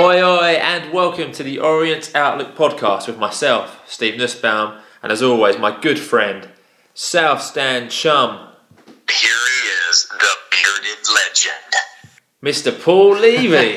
Oi oi, and welcome to the Orient Outlook podcast with myself, Steve Nussbaum, and as always, my good friend, South Stand chum. Here he is, the bearded legend, Mr. Paul Levy.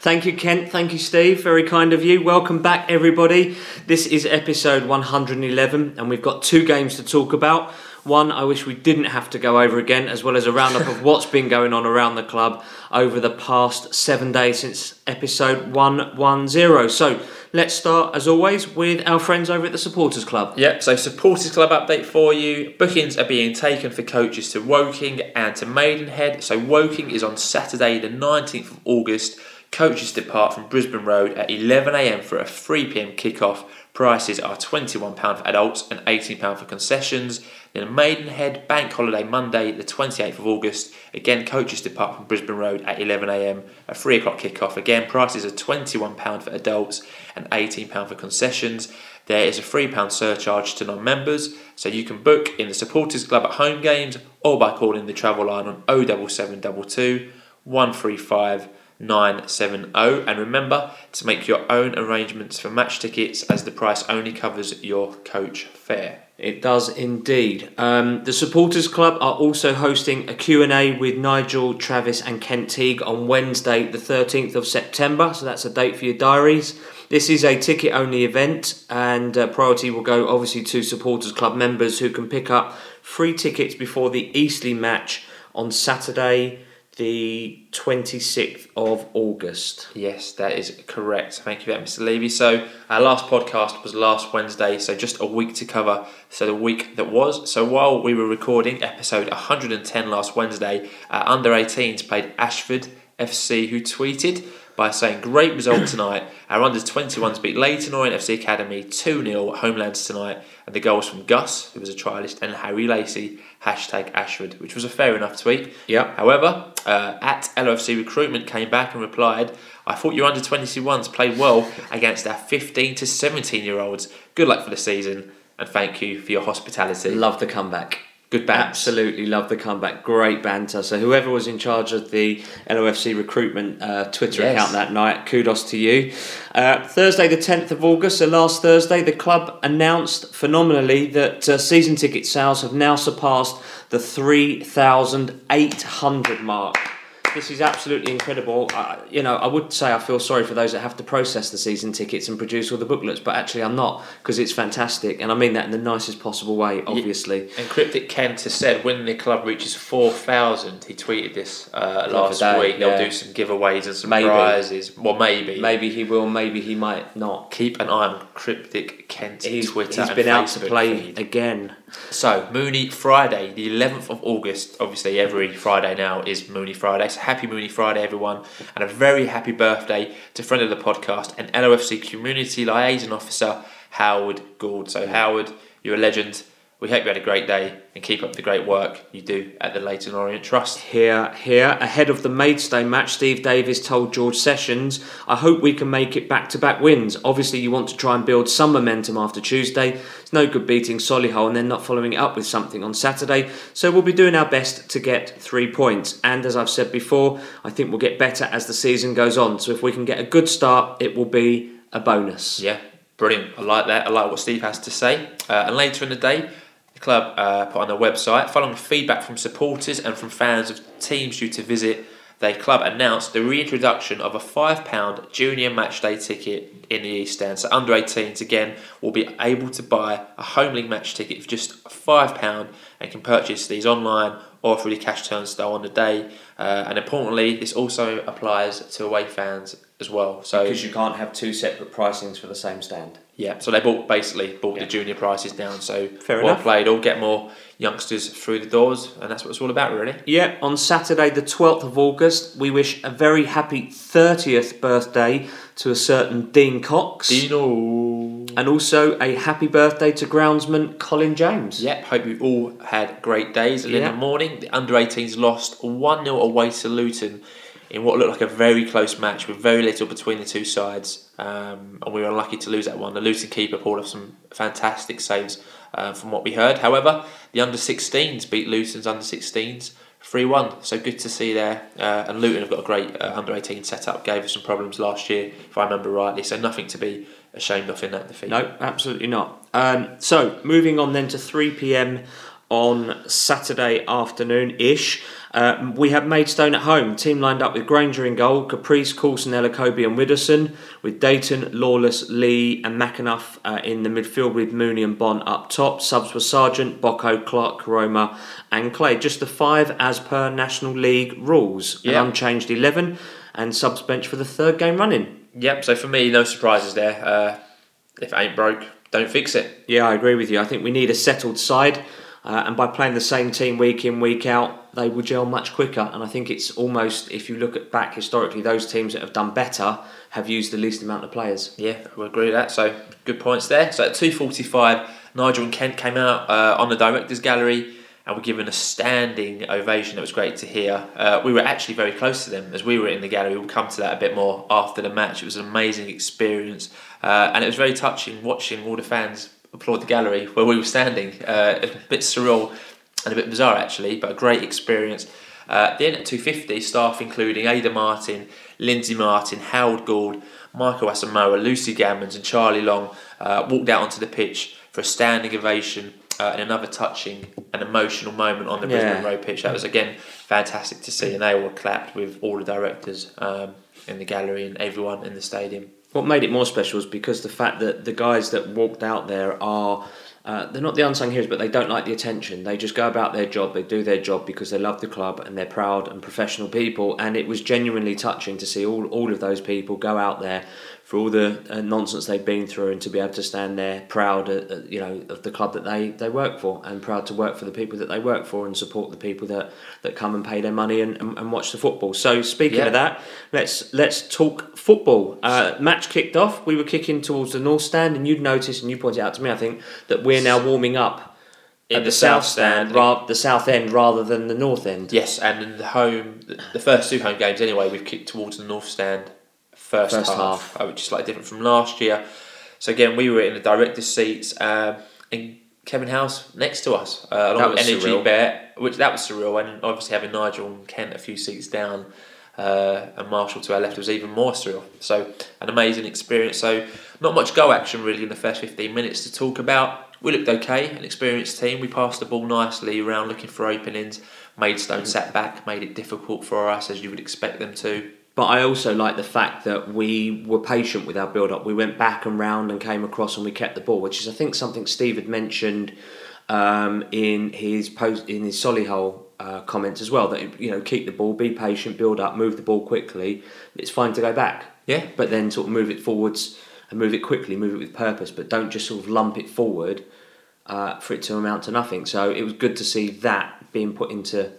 Thank you, Kent. Thank you, Steve. Very kind of you. Welcome back, everybody. This is episode 111, and we've got two games to talk about. One I wish we didn't have to go over again, as well as a roundup of what's been going on around the club over the past 7 days since episode 110. So let's start, as always, with our friends over at the Supporters Club. Yep, so Supporters Club update for you. Bookings are being taken for coaches to Woking and to Maidenhead. So Woking is on Saturday the 19th of August. Coaches depart from Brisbane Road at 11 a.m. for a 3 p.m. kickoff. Prices are £21 for adults and £18 for concessions. Then Maidenhead, Bank Holiday Monday, the 28th of August. Again, coaches depart from Brisbane Road at 11 a.m, a 3 o'clock kickoff. Again, prices are £21 for adults and £18 for concessions. There is a £3 surcharge to non-members, so you can book in the Supporters Club at home games or by calling the travel line on 07722 135 970, and remember to make your own arrangements for match tickets, as the price only covers your coach fare. It does indeed. The Supporters Club are also hosting a Q&A with Nigel Travis and Kent Teague on Wednesday the 13th of September, so that's a date for your diaries. This is a ticket only event, and priority will go obviously to Supporters Club members who can pick up free tickets before the Eastleigh match on Saturday the 26th of August. Yes, that is correct. Thank you for that, Mr. Levy. So our last podcast was last Wednesday, so just a week to cover. So the week that was. So while we were recording episode 110 last Wednesday, our under-18s played Ashford FC, who tweeted by saying, "Great result tonight. Our under-21s beat Leyton Orient FC Academy 2-0 at Homelands tonight, and the goals from Gus, who was a trialist, and Harry Lacey, #Ashford, which was a fair enough tweet. Yeah. However, at LOFC Recruitment came back and replied, "I thought your under-21s played well against our 15 to 17-year-olds. Good luck for the season, and thank you for your hospitality." Love the comeback. Good banter. Absolutely love the comeback. Great banter. So whoever was in charge of the LOFC Recruitment Twitter account that night, kudos to you. Thursday the 10th of August, so last Thursday, the club announced phenomenally that season ticket sales have now surpassed the 3,800 mark. This is absolutely incredible. I would say I feel sorry for those that have to process the season tickets and produce all the booklets, but actually I'm not, because it's fantastic, and I mean that in the nicest possible way, obviously. And Cryptic Kent has said when the club reaches 4,000, he tweeted this last week, they'll do some giveaways and some prizes. Well, maybe. Maybe he will, maybe he might not. Keep an eye on Cryptic Kent's Twitter and Facebook. He's been out to play again. So, Mooney Friday, the 11th of August. Obviously, every Friday now is Mooney Friday. So, happy Mooney Friday, everyone. And a very happy birthday to friend of the podcast and LOFC Community Liaison Officer, Howard Gould. So, Howard, you're a legend. We hope you had a great day and keep up the great work you do at the Leyton Orient Trust. Here. Ahead of the Maidstone match, Steve Davis told George Sessions, "I hope we can make it back-to-back wins. Obviously, you want to try and build some momentum after Tuesday. It's no good beating Solihull and then not following it up with something on Saturday. So we'll be doing our best to get 3 points. And as I've said before, I think we'll get better as the season goes on. So if we can get a good start, it will be a bonus." Yeah, brilliant. I like that. I like what Steve has to say. And later in the day, club put on their website, following feedback from supporters and from fans of teams due to visit, the club announced the reintroduction of a £5 junior matchday ticket in the East Stand. So under 18s again will be able to buy a home league match ticket for just £5 and can purchase these online or through the cash turnstile on the day. And importantly, this also applies to away fans as well. So because you can't have two separate pricings for the same stand. Yeah, so they basically brought the junior prices down. So well played, all get more youngsters through the doors, and that's what it's all about, really. Yeah, on Saturday the 12th of August, we wish a very happy 30th birthday to a certain Dean Cox. Dino. And also a happy birthday to groundsman Colin James. Yep, hope you've all had great days. And in the morning, the under-18s lost 1-0 away to Luton in what looked like a very close match with very little between the two sides, and we were unlucky to lose that one. The Luton keeper pulled off some fantastic saves from what we heard. However, the under-16s beat Luton's under-16s 3-1, so good to see there. And Luton have got a great under-18 set-up, gave us some problems last year, if I remember rightly, so nothing to be ashamed of in that defeat. No, absolutely not. So, moving on then to 3pm on Saturday afternoon-ish, we have Maidstone at home. Team lined up with Granger in goal, Caprice, Coulson, Elokobi and Widdowson, with Dayton, Lawless, Lee and McAnuff in the midfield, with Mooney and Bond up top. Subs were Sargent, Boco, Clark, Koroma and Clay. Just the five as per National League rules. Yep. An unchanged 11 and subs bench for the third game running. Yep, so for me, no surprises there. If it ain't broke, don't fix it. Yeah, I agree with you. I think we need a settled side. And by playing the same team week in, week out, they will gel much quicker. And I think it's almost, if you look at back historically, those teams that have done better have used the least amount of players. Yeah, I would agree with that. So, good points there. So, at 2:45, Nigel and Kent came out on the Directors' Gallery and were given a standing ovation. It was great to hear. We were actually very close to them as we were in the gallery. We'll come to that a bit more after the match. It was an amazing experience. And it was very touching watching all the fans applaud the gallery where we were standing. A bit surreal and a bit bizarre actually, but a great experience. Then at 2:50, staff including Ada Martin, Lindsay Martin, Howard Gould, Michael Asamoah, Lucy Gammons and Charlie Long walked out onto the pitch for a standing ovation and another touching and emotional moment on the Brisbane Road pitch. That was again fantastic to see, and they all clapped with all the directors in the gallery and everyone in the stadium. What made it more special is because the fact that the guys that walked out there are, they're not the unsung heroes, but they don't like the attention. They just go about their job, they do their job because they love the club and they're proud and professional people. And it was genuinely touching to see all of those people go out there for all the nonsense they've been through and to be able to stand there proud of the club that they work for, and proud to work for the people that they work for and support the people that come and pay their money and watch the football. So speaking of that, let's talk football. Match kicked off. We were kicking towards the north stand, and you'd noticed, and you pointed out to me, I think, that we're now warming up in at the south stand, the south end rather than the north end. Yes, and in the first two home games anyway, we've kicked towards the north stand. First half, which is slightly different from last year. So again, we were in the director's seats, and Kevin House next to us, along with Energy surreal. Bear, which that was surreal, and obviously having Nigel and Kent a few seats down and Marshall to our left was even more surreal. So an amazing experience. So not much goal action really in the first 15 minutes to talk about. We looked okay, an experienced team. We passed the ball nicely around looking for openings. Maidstone sat back, made it difficult for us as you would expect them to. But I also like the fact that we were patient with our build-up. We went back and round and came across and we kept the ball, which is, I think, something Steve had mentioned in his Solihull comments as well, that, keep the ball, be patient, build up, move the ball quickly. It's fine to go back. Yeah. But then sort of move it forwards and move it quickly, move it with purpose, but don't just sort of lump it forward for it to amount to nothing. So it was good to see that being put into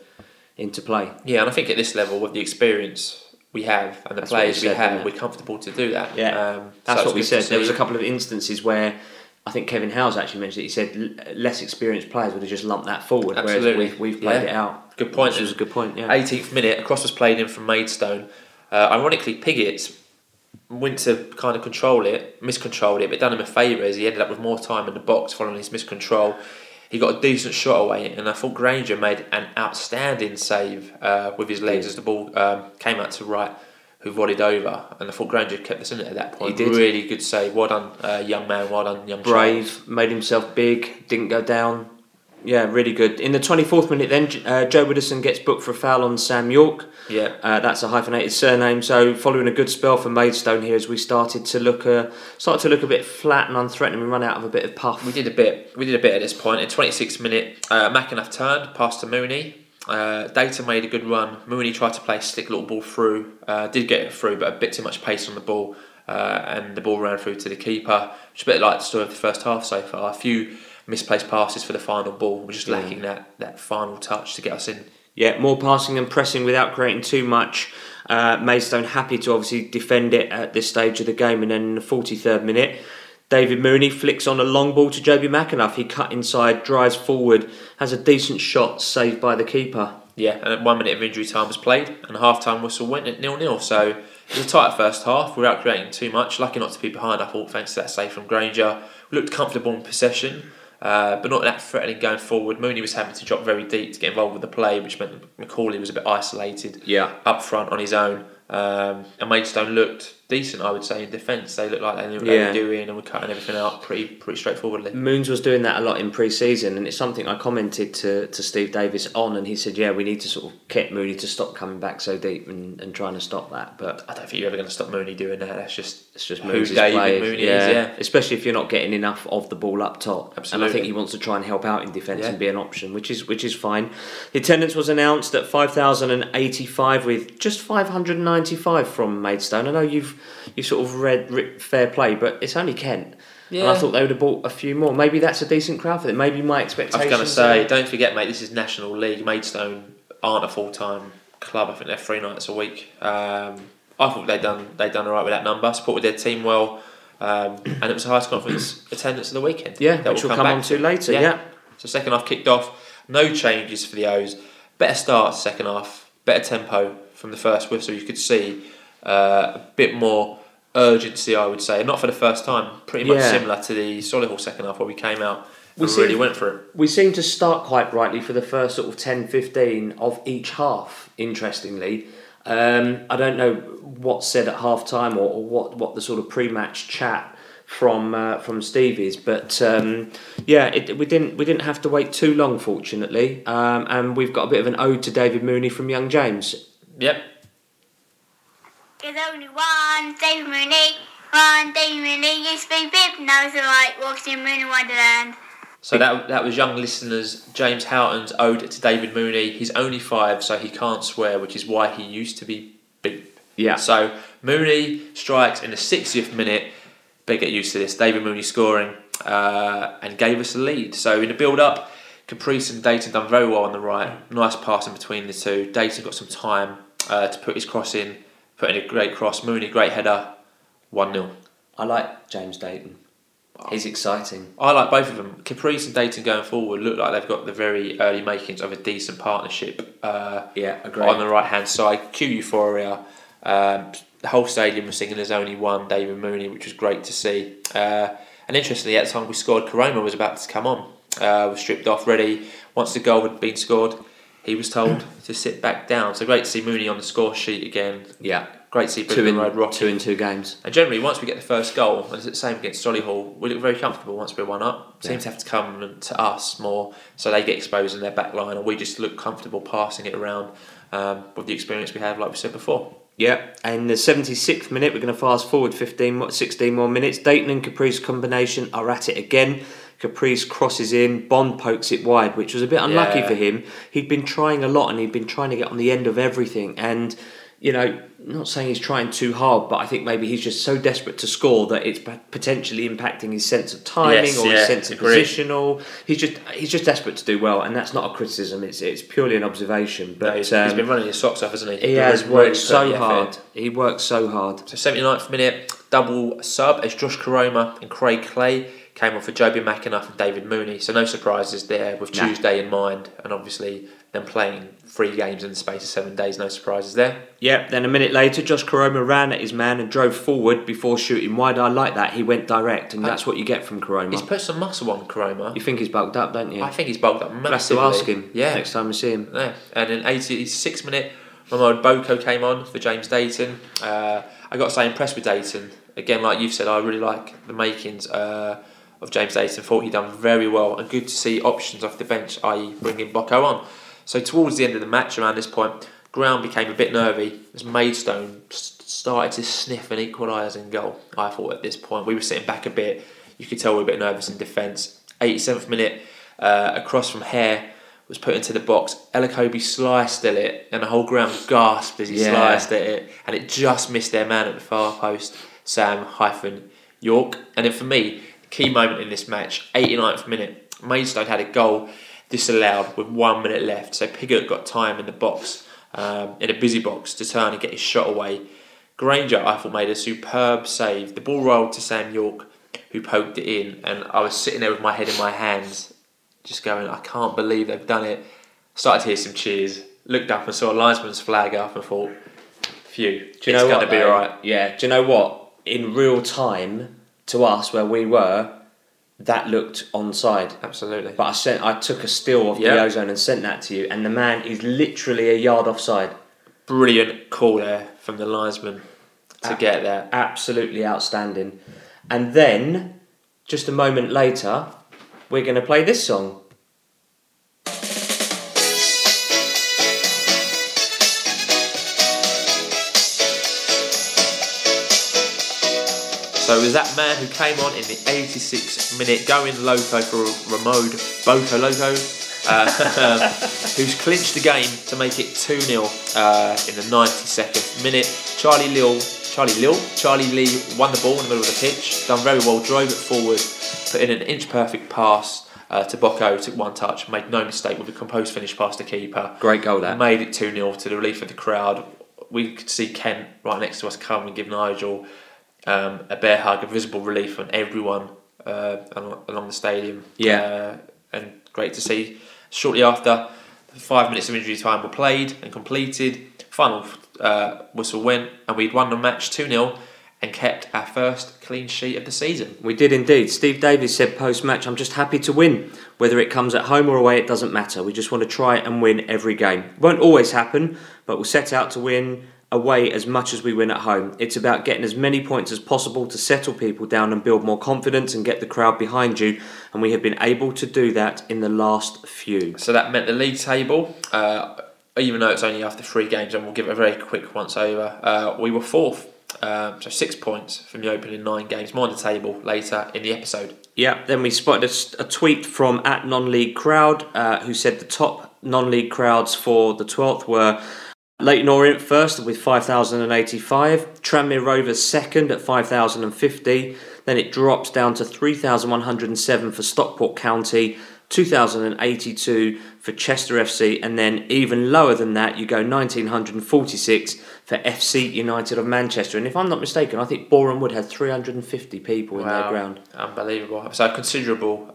play. Yeah, and I think at this level, with the experience we have and the players we have, we're comfortable to do that. Yeah, that's what we said. There was a couple of instances where I think Kevin House actually mentioned it. He said less experienced players would have just lumped that forward, whereas we've played it out. Good point. Which was a good point. Yeah. 18th minute, a cross was played in from Maidstone. Ironically, Pigott went to kind of miscontrolled it, but done him a favour as he ended up with more time in the box following his miscontrol. He got a decent shot away, and I thought Granger made an outstanding save with his legs as the ball came out to right, who volleyed over, and I thought Granger kept us in it at that point. He did. Really good save. Well done, young man. Well done, young Brave, child. Made himself big, didn't go down. Yeah, really good. In the 24th minute then, Joe Widdowson gets booked for a foul on Sam York. Yeah. That's a hyphenated surname. So following a good spell for Maidstone here, as we started to look a bit flat and unthreatening, we run out of a bit of puff. We did a bit at this point. In 26th minute, McAnuff turned, passed to Mooney. Dayton made a good run. Mooney tried to play a slick little ball through. Did get it through, but a bit too much pace on the ball. And the ball ran through to the keeper. Which is a bit like the story of the first half so far. A few misplaced passes for the final ball. We're just lacking that final touch to get us in. Yeah, more passing and pressing without creating too much. Maidstone happy to obviously defend it at this stage of the game. And then in the 43rd minute, David Mooney flicks on a long ball to Joby McAnuff. He cut inside, drives forward, has a decent shot saved by the keeper. Yeah, and 1 minute of injury time was played and a half-time whistle went at 0-0. So it was a tight first half without creating too much. Lucky not to be behind, I thought, thanks to that save from Granger. We looked comfortable in possession. but not that threatening going forward. Mooney was having to drop very deep to get involved with the play, which meant McCauley was a bit isolated up front on his own. And Maidstone looked decent, I would say, in defence. They looked like they knew what they were doing and were cutting everything out pretty straightforwardly. Moons was doing that a lot in pre-season, and it's something I commented to Steve Davis on, and he said, we need to sort of get Mooney to stop coming back so deep and trying to stop that. But I don't think you're ever going to stop Mooney doing that. That's just, it's just who David Mooney is, especially if you're not getting enough of the ball up top. Absolutely. And I think he wants to try and help out in defence and be an option, which is fine. The attendance was announced at 5,085 with just 590 from Maidstone. I know you've sort of read fair play, but it's only Kent. Yeah. And I thought they would have bought a few more. Maybe that's a decent crowd for them. Maybe my expectations. I was going to say, don't forget, mate, this is National League. Maidstone aren't a full-time club. I think they're 3 nights a week. I thought they'd done all right with that number. Supported their team well, and it was a highest confidence attendance of the weekend. Yeah, that which we'll come on to later. Yeah. So second half kicked off. No changes for the O's. Better start second half. Better tempo from the first whiff, so you could see a bit more urgency, I would say. Not for the first time, pretty much similar to the Solihull second half where we came out and really went for it. We seemed to start quite brightly for the first sort of 10-15 of each half, interestingly. I don't know what's said at half-time or what the sort of pre-match chat from Stevie's, but we didn't have to wait too long, fortunately, and we've got a bit of an ode to David Mooney from young James. Yep. There's only one David Mooney. One David Mooney used to be bib, now it's alright, walks in Mooney Wonderland. So that was young listeners James Houghton's ode to David Mooney. He's only 5, so he can't swear, which is why he used to be beep. Yeah. So Mooney strikes in the 60th minute. Better get used to this. David Mooney scoring and gave us a lead. So in the build-up, Caprice and Dayton done very well on the right. Nice passing between the two. Dayton got some time to put his cross in. Put in a great cross. Mooney, great header. 1-0. I like James Dayton. He's exciting. I like both of them. Caprice and Dayton going forward look like they've got the very early makings of a decent partnership agree. On the right-hand side. Q euphoria. The whole stadium was singing There's Only One David Mooney, which was great to see. And interestingly, at the time we scored, Koroma was about to come on. Was stripped off, ready. Once the goal had been scored, he was told to sit back down. So great to see Mooney on the score sheet again. Yeah. Great to see Brisbane Road rocking. 2 in 2 games. And generally, once we get the first goal, and it's the same against Solihull, we look very comfortable once we're 1 up. Seems to have to come to us more, so they get exposed in their back line, and we just look comfortable passing it around with the experience we have, like we said before. Yeah, and the 76th minute, we're going to fast forward 16 more minutes. Dayton and Caprice combination are at it again. Caprice crosses in, Bond pokes it wide, which was a bit unlucky for him. He'd been trying a lot and he'd been trying to get on the end of everything. And, not saying he's trying too hard, but I think maybe he's just so desperate to score that it's potentially impacting his sense of timing his sense of positional. He's just desperate to do well, and that's not a criticism. It's purely an observation. But he's been running his socks off, hasn't he? He has worked so hard. He works so hard. So 79th minute, double sub as Josh Koroma and Craig Clay came on for Joby McAnuff and David Mooney. So no surprises there with Tuesday in mind, and obviously them playing 3 games in the space of 7 days, no surprises there. Yeah, then a minute later, Josh Koroma ran at his man and drove forward before shooting wide. I like that. He went direct, and that's what you get from Koroma. He's put some muscle on, Koroma. You think he's bulked up, don't you? I think he's bulked up massively. That's to ask him next time we see him. Yeah. And in 86th minute, my old Boco came on for James Dayton. I got to say, impressed with Dayton. Again, like you've said, I really like the makings of James Dayton. Thought he'd done very well, and good to see options off the bench, i.e. bringing Boco on. So towards the end of the match, around this point, ground became a bit nervy as Maidstone started to sniff an equalising goal. I thought at this point, we were sitting back a bit. You could tell we were a bit nervous in defence. 87th minute, a cross from Hare was put into the box. Elokobi sliced at it, and the whole ground gasped as he sliced at it, and it just missed their man at the far post, Sam-York. And then for me, the key moment in this match, 89th minute, Maidstone had a goal disallowed with 1 minute left, so Pigott got time in the box, in a busy box, to turn and get his shot away. Granger, I thought, made a superb save. The ball rolled to Sam-York, who poked it in, and I was sitting there with my head in my hands, just going, I can't believe they've done it. Started to hear some cheers, looked up and saw a linesman's flag up and thought, phew, it's going to be alright. Yeah, do you know what? In real time, to us, where we were, that looked onside. Absolutely. But I took a still off the ozone and sent that to you, and the man is literally a yard offside. Brilliant call there from the linesman to get there. Absolutely outstanding. And then, just a moment later, we're going to play this song. So it was that man who came on in the 86th minute, going loco for Boco Loco, who's clinched the game to make it 2-0 in the 92nd minute. Charlie Lee won the ball in the middle of the pitch, done very well, drove it forward, put in an inch-perfect pass to Boco, took one touch, made no mistake with a composed finish past the keeper. Great goal there. Made it 2-0 to the relief of the crowd. We could see Kent right next to us come and give Nigel a bear hug, a visible relief on everyone along the stadium. Yeah. And great to see. Shortly after, 5 minutes of injury time were played and completed. Final whistle went, and we'd won the match 2-0 and kept our first clean sheet of the season. We did indeed. Steve Davis said post-match, "I'm just happy to win. Whether it comes at home or away, it doesn't matter. We just want to try and win every game. It won't always happen, but we'll set out to win away as much as we win at home. It's about getting as many points as possible to settle people down and build more confidence and get the crowd behind you, and we have been able to do that in the last few." So that meant the league table, even though it's only after 3 games, and we'll give it a very quick once over, we were 4th, so 6 points from the opening 9 games. More on the table later in the episode. Yeah, then we spotted a tweet from @nonleaguecrowd, who said the top non-league crowds for the 12th were Leyton Orient first with 5,085, Tranmere Rovers second at 5,050, then it drops down to 3,107 for Stockport County, 2,082 for Chester FC, and then even lower than that you go 1,946 for FC United of Manchester. And if I'm not mistaken, I think Boreham Wood had 350 people in their ground. Unbelievable. So considerable,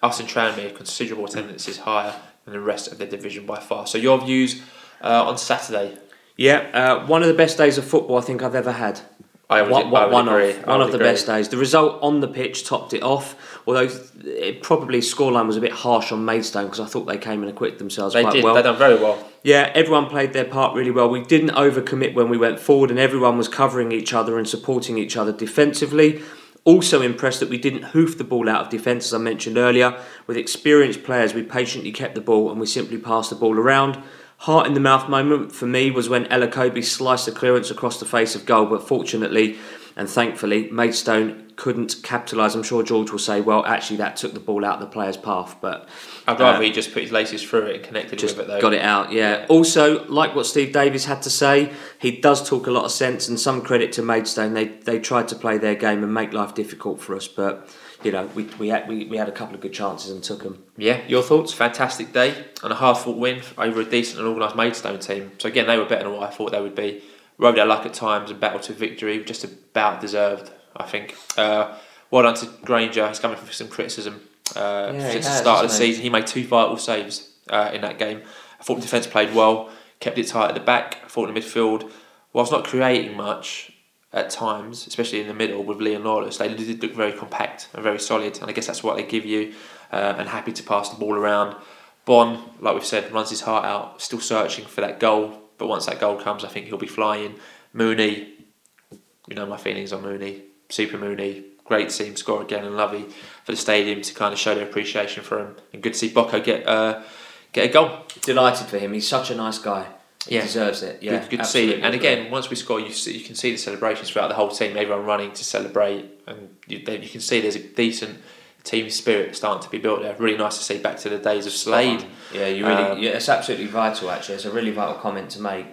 us in Tranmere, considerable attendances higher than the rest of the division by far. So your views on Saturday? Yeah, one of the best days of football I think I've ever had. One of the best days. The result on the pitch topped it off, although it probably scoreline was a bit harsh on Maidstone because I thought they came and acquitted themselves well. They done very well. Yeah, everyone played their part really well. We didn't overcommit when we went forward and everyone was covering each other and supporting each other defensively. Also impressed that we didn't hoof the ball out of defence, as I mentioned earlier. With experienced players, we patiently kept the ball and we simply passed the ball around. Heart in the mouth moment for me was when Elokobi sliced the clearance across the face of goal, but fortunately and thankfully Maidstone couldn't capitalise. I'm sure George will say, well, actually that took the ball out of the player's path, but I'd rather he just put his laces through it and connected with it though. Got it out, yeah. Also, like what Steve Davies had to say, he does talk a lot of sense, and some credit to Maidstone. They tried to play their game and make life difficult for us, but you know, we had a couple of good chances and took them. Yeah, your thoughts? Fantastic day and a hard-fought win over a decent and organised Maidstone team. So again, they were better than what I thought they would be. Rode their luck at times and battled to victory, just about deserved, I think. Well done to Granger. He's coming for some criticism since the start of the season. He made 2 vital saves in that game. I thought the defence played well, kept it tight at the back. I thought in the midfield, whilst not creating much at times, especially in the middle with Lee and Lawless, they did look very compact and very solid, and I guess that's what they give you, and happy to pass the ball around. Bond, like we've said, runs his heart out, still searching for that goal, but once that goal comes, I think he'll be flying. Mooney, you know my feelings on Mooney, Super Mooney, great to see him score again, and lovely for the stadium to kind of show their appreciation for him, and good to see Boco get a goal. Delighted for him, he's such a nice guy. Yeah, deserves it. Yeah, good to see. And again, once we score, you can see the celebrations throughout the whole team. Everyone running to celebrate, and you can see there's a decent team spirit starting to be built there. Really nice to see. Back to the days of Slade. Yeah, you really. It's absolutely vital. Actually, it's a really vital comment to make.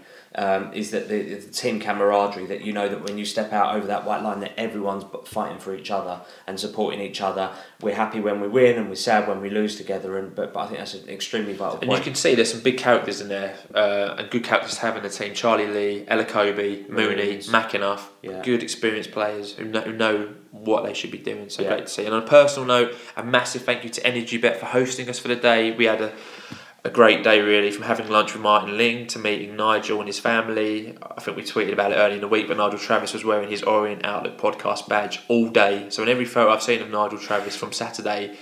Is that the team camaraderie, that you know that when you step out over that white line that everyone's fighting for each other and supporting each other. We're happy when we win and we're sad when we lose together, but I think that's an extremely vital point. And you can see there's some big characters in there, and good characters to have in the team. Charlie Lee, Elokobi, Mooney, McAnuff, good experienced players who know what they should be doing, so great to see. And on a personal note, a massive thank you to Energy Bet for hosting us for the day. We had a great day really, from having lunch with Martin Ling to meeting Nigel and his family. I think we tweeted about it earlier in the week, but Nigel Travis was wearing his Orient Outlook podcast badge all day. So in every photo I've seen of Nigel Travis from Saturday,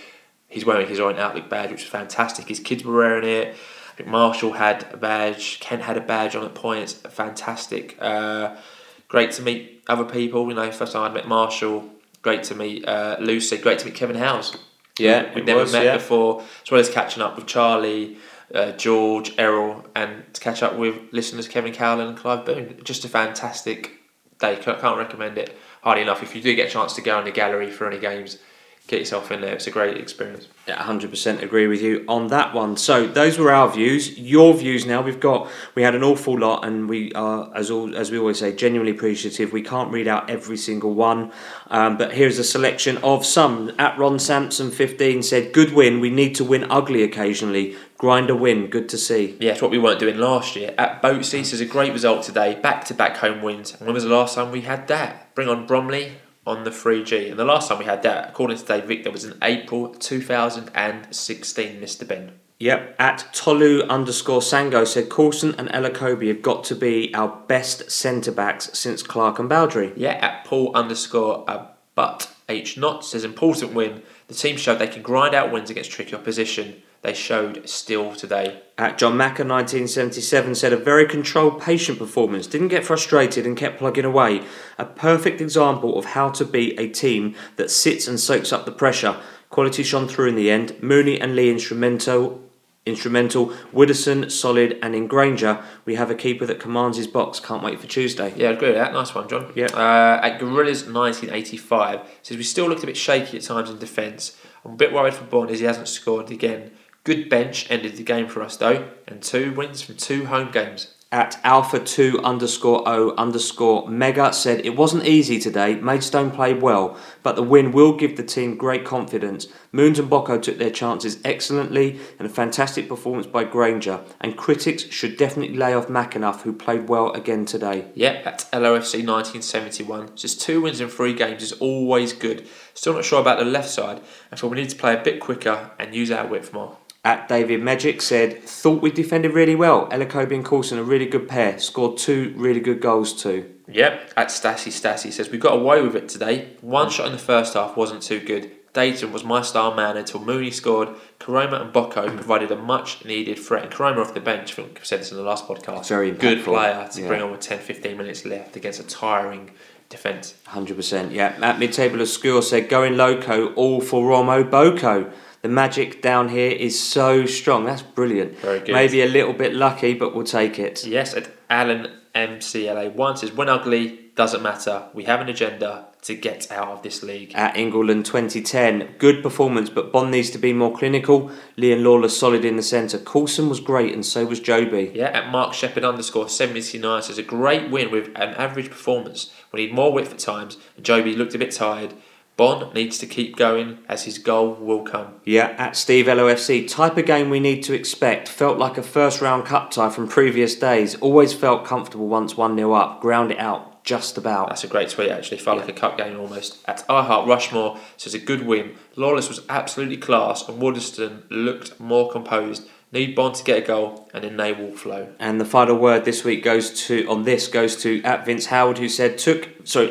he's wearing his Orient Outlook badge, which is fantastic. His kids were wearing it. I think Marshall had a badge. Kent had a badge on at points. Fantastic. Great to meet other people. You know, first time I met Marshall. Great to meet Lucy. Great to meet Kevin House. Yeah, we'd never met before. As well as catching up with Charlie, George, Errol, and to catch up with listeners Kevin Cowlin and Clive Boone. Just a fantastic day. Can't recommend it hardly enough. If you do get a chance to go in the gallery for any games, get yourself in there. It's a great experience. Yeah, 100% agree with you on that one. So those were our views. Your views now. We had an awful lot, and we are, as we always say, genuinely appreciative. We can't read out every single one, but here's a selection of some. At Ron Sampson 15 said, "Good win. We need to win ugly occasionally. Grind a win. Good to see." Yeah, it's what we weren't doing last year. At Boatsy says, "A great result today. Back-to-back home wins. And when was the last time we had that? Bring on Bromley." On the 3G. And the last time we had that, according to Dave Victor, was in April 2016, Mr. Ben. Yep. At Tolu_Sango said, "Coulson and Elokobi have got to be our best centre-backs since Clark and Baldry." Yeah. At Paul_But_H_Not says, "Important win. The team showed they can grind out wins against tricky opposition. They showed still today." At John Macker 1977 said, "A very controlled, patient performance. Didn't get frustrated and kept plugging away. A perfect example of how to beat a team that sits and soaks up the pressure. Quality shone through in the end. Mooney and Lee instrumental. Widdowson solid, and in Granger we have a keeper that commands his box. Can't wait for Tuesday." Yeah, I agree with that. Nice one, John. Yeah. At Gorillas 1985 says, "We still looked a bit shaky at times in defence. I'm a bit worried for Bond as he hasn't scored again. Good bench ended the game for us though, and 2 wins from 2 home games. At Alpha2_O_Mega said, "It wasn't easy today. Maidstone played well, but the win will give the team great confidence. Moons and Boco took their chances excellently, and a fantastic performance by Granger. And critics should definitely lay off McAnuff, who played well again today." Yep. At LOFC1971 says, "2 wins in 3 games is always good. Still not sure about the left side, and so we need to play a bit quicker and use our width more." At David Magic said, "Thought we defended really well. Elokobi and Coulson, a really good pair. Scored 2 really good goals too." Yep. At Stassi says, "We got away with it today. 1 shot in the first half wasn't too good. Dayton was my star man until Mooney scored. Koroma and Boco provided a much needed threat." And Koroma off the bench, I think we've said this in the last podcast. Very impactful. Good player to bring on with 10-15 minutes left against a tiring defence. 100%. Yeah. At Mid-Table Obscure said, "Going loco, all for Romo Boco. The magic down here is so strong." That's brilliant. Very good. Maybe a little bit lucky, but we'll take it. Yes, at Alan MCLA1 says, "When ugly, doesn't matter. We have an agenda to get out of this league." At England 2010, "Good performance, but Bond needs to be more clinical. Lee and Lawless solid in the centre. Coulson was great, and so was Joby." Yeah, at Mark Shepherd _79 says, "A great win with an average performance. We need more width at times, and Joby looked a bit tired. Bond needs to keep going as his goal will come." Yeah, at Steve LOFC, "Type of game we need to expect. Felt like a first round cup tie from previous days. Always felt comfortable once 1-0 up. Ground it out, just about." That's a great tweet actually. Felt like a cup game almost. At I Heart Rushmore says, "A good win. Lawless was absolutely class and Widdowson looked more composed. Need Bond to get a goal, and then they will flow." And the final word this week goes to at Vince Howard, who said,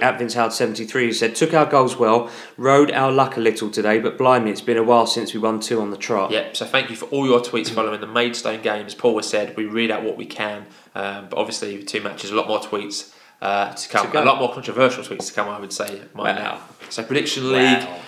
at Vince Howard 73, who said, "Took our goals well, rode our luck a little today, but blimey, it's been a while since we won 2 on the trot." Yep. So thank you for all your tweets following the Maidstone game. As Paul has said, we read out what we can, but obviously 2 matches, a lot more tweets to come, a lot more controversial tweets to come. I would say now. So prediction league. Wow.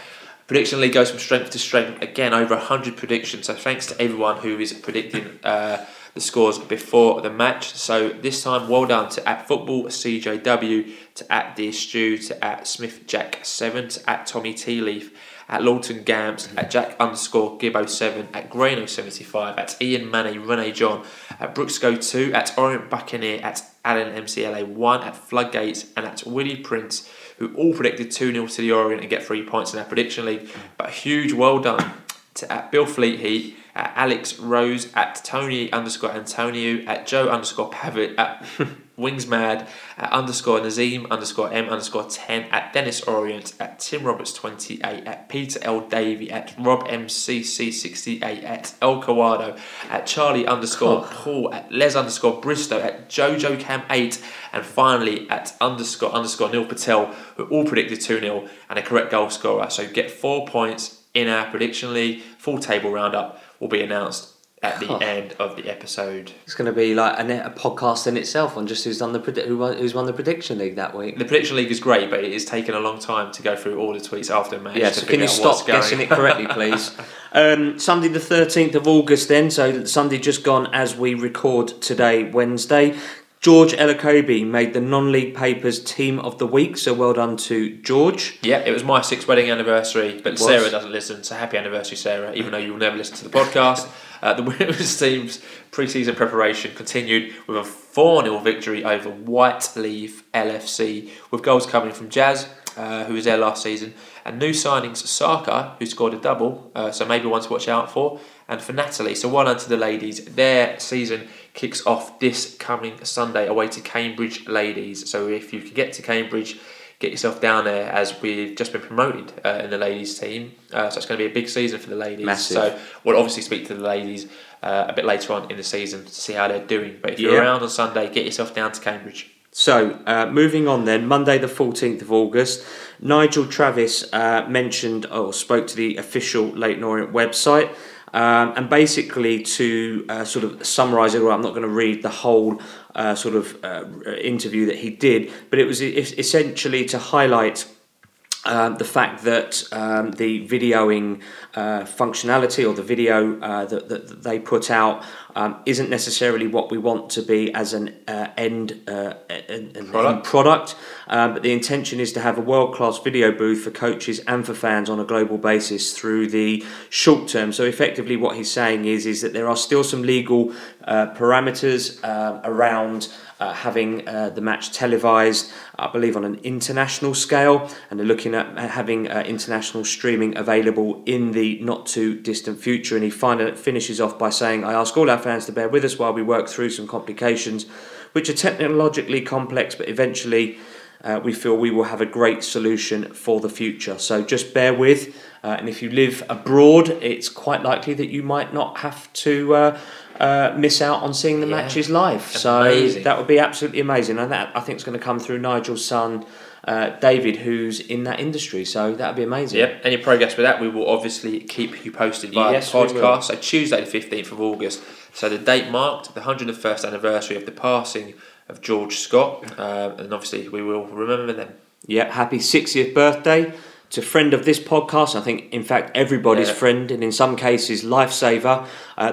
Prediction League goes from strength to strength. Again, over 100 predictions. So thanks to everyone who is predicting the scores before the match. So this time, well done to @FootballCJW, to @DearStew, to @SmithJack7, to @TommyTealeaf, at LawtonGams, at Jack_Gibbo7, at Grano75, at Ian Manny, Renee John, at Brooksgo2, at Orient Buccaneer, at AlanMCLA1, at Floodgates, and at Willie Prince, who all predicted 2-0 to the Orient and get 3 points in our prediction league. But a huge well done to @BillFleetHeat, at Alex Rose, at Tony_Antonio, at Joe_Pavitt, at Wingsmad, at _Nazim_M_10, at Dennis Orient, at Tim Roberts 28, at Peter L Davey, at Rob MCC68, at El Coado, at Charlie _ Paul, at Les _ Bristow, at Jojo Cam 8, and finally at _ Neil Patel, who all predicted 2-0 and a correct goal scorer. So get 4 points in our prediction league. Full table roundup will be announced at the end of the episode. It's going to be like a podcast in itself on just who's won the prediction league that week. The prediction league is great, but it is taken a long time to go through all the tweets after match. Yeah, so can you stop guessing it correctly, please? Sunday the 13th of August then, so Sunday just gone as we record today, Wednesday. George Elokobi made the non-league papers team of the week, so well done to George. Yeah, it was my 6th wedding anniversary, but Sarah doesn't listen, so happy anniversary, Sarah, even though you'll never listen to the podcast. The women's team's pre-season preparation continued with a 4-0 victory over Whiteleaf LFC, with goals coming from Jazz, who was there last season, and new signings Saka, who scored a double, so maybe one to watch out for, and for Natalie. So well done to the ladies. Their season kicks off this coming Sunday away to Cambridge Ladies. So if you can get to Cambridge, get yourself down there, as we've just been promoted in the ladies team. So it's going to be a big season for the ladies. Massive. So we'll obviously speak to the ladies a bit later on in the season to see how they're doing. But if you're around on Sunday, get yourself down to Cambridge. So, moving on then, Monday the 14th of August, Nigel Travis spoke to the official Leyton Orient website. And basically, to sort of summarise it all, I'm not going to read the whole interview that he did, but it was essentially to highlight the fact that the videoing functionality, or the video that they put out, isn't necessarily what we want to be as an end product. But the intention is to have a world-class video booth for coaches and for fans on a global basis through the short term. So effectively what he's saying is that there are still some legal parameters around having the match televised, I believe, on an international scale, and they're looking at having international streaming available in the not-too-distant future. And he finishes off by saying, "I ask all our fans to bear with us while we work through some complications, which are technologically complex, but eventually we feel we will have a great solution for the future. So just bear with, and if you live abroad, it's quite likely that you might not have to miss out on seeing the matches live." Amazing. So that would be absolutely amazing, and that, I think, is going to come through Nigel's son David, who's in that industry, so that would be amazing. Yep. Any progress with that, we will obviously keep you posted via the podcast. So Tuesday the 15th of August, so the date marked the 101st anniversary of the passing of George Scott, and obviously we will remember them. Yeah, happy 60th birthday to friend of this podcast, I think, in fact, everybody's friend, and in some cases, lifesaver,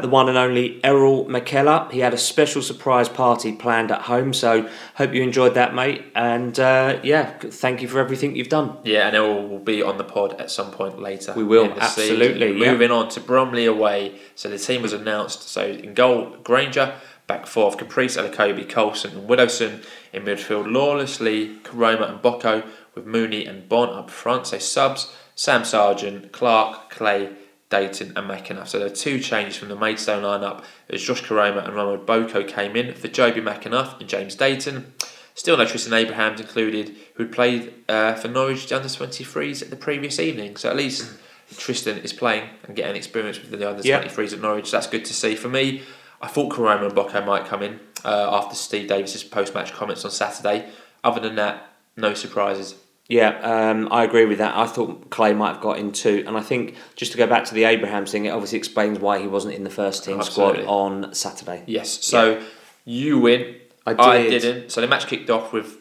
the one and only Errol McKellar. He had a special surprise party planned at home, so hope you enjoyed that, mate. And, thank you for everything you've done. Yeah, and Errol will be on the pod at some point later. We will, absolutely. Yeah. Moving on to Bromley away. So the team was announced. So in goal, Granger. Back four of Caprice, Elokobi, Coulson and Widdowson. In midfield, Lawless, Lee, Koroma and Boco, with Mooney and Bond up front. So subs, Sam Sargent, Clark, Clay, Dayton and McAnuff. So there were two changes from the Maidstone lineup, as Josh Koroma and Ronald Boco came in for Joby McAnuff and James Dayton. Still no Tristan Abrahams included, who'd played for Norwich under-23s at the previous evening. So at least Tristan is playing and getting experience with the under-23s at Norwich. So that's good to see. For me, I thought Koroma and Boco might come in after Steve Davis' post-match comments on Saturday. Other than that, no surprises. Yeah, I agree with that. I thought Clay might have got in too. And I think, just to go back to the Abrahams thing, it obviously explains why he wasn't in the first team squad on Saturday. Yes, so you win. I didn't. So the match kicked off with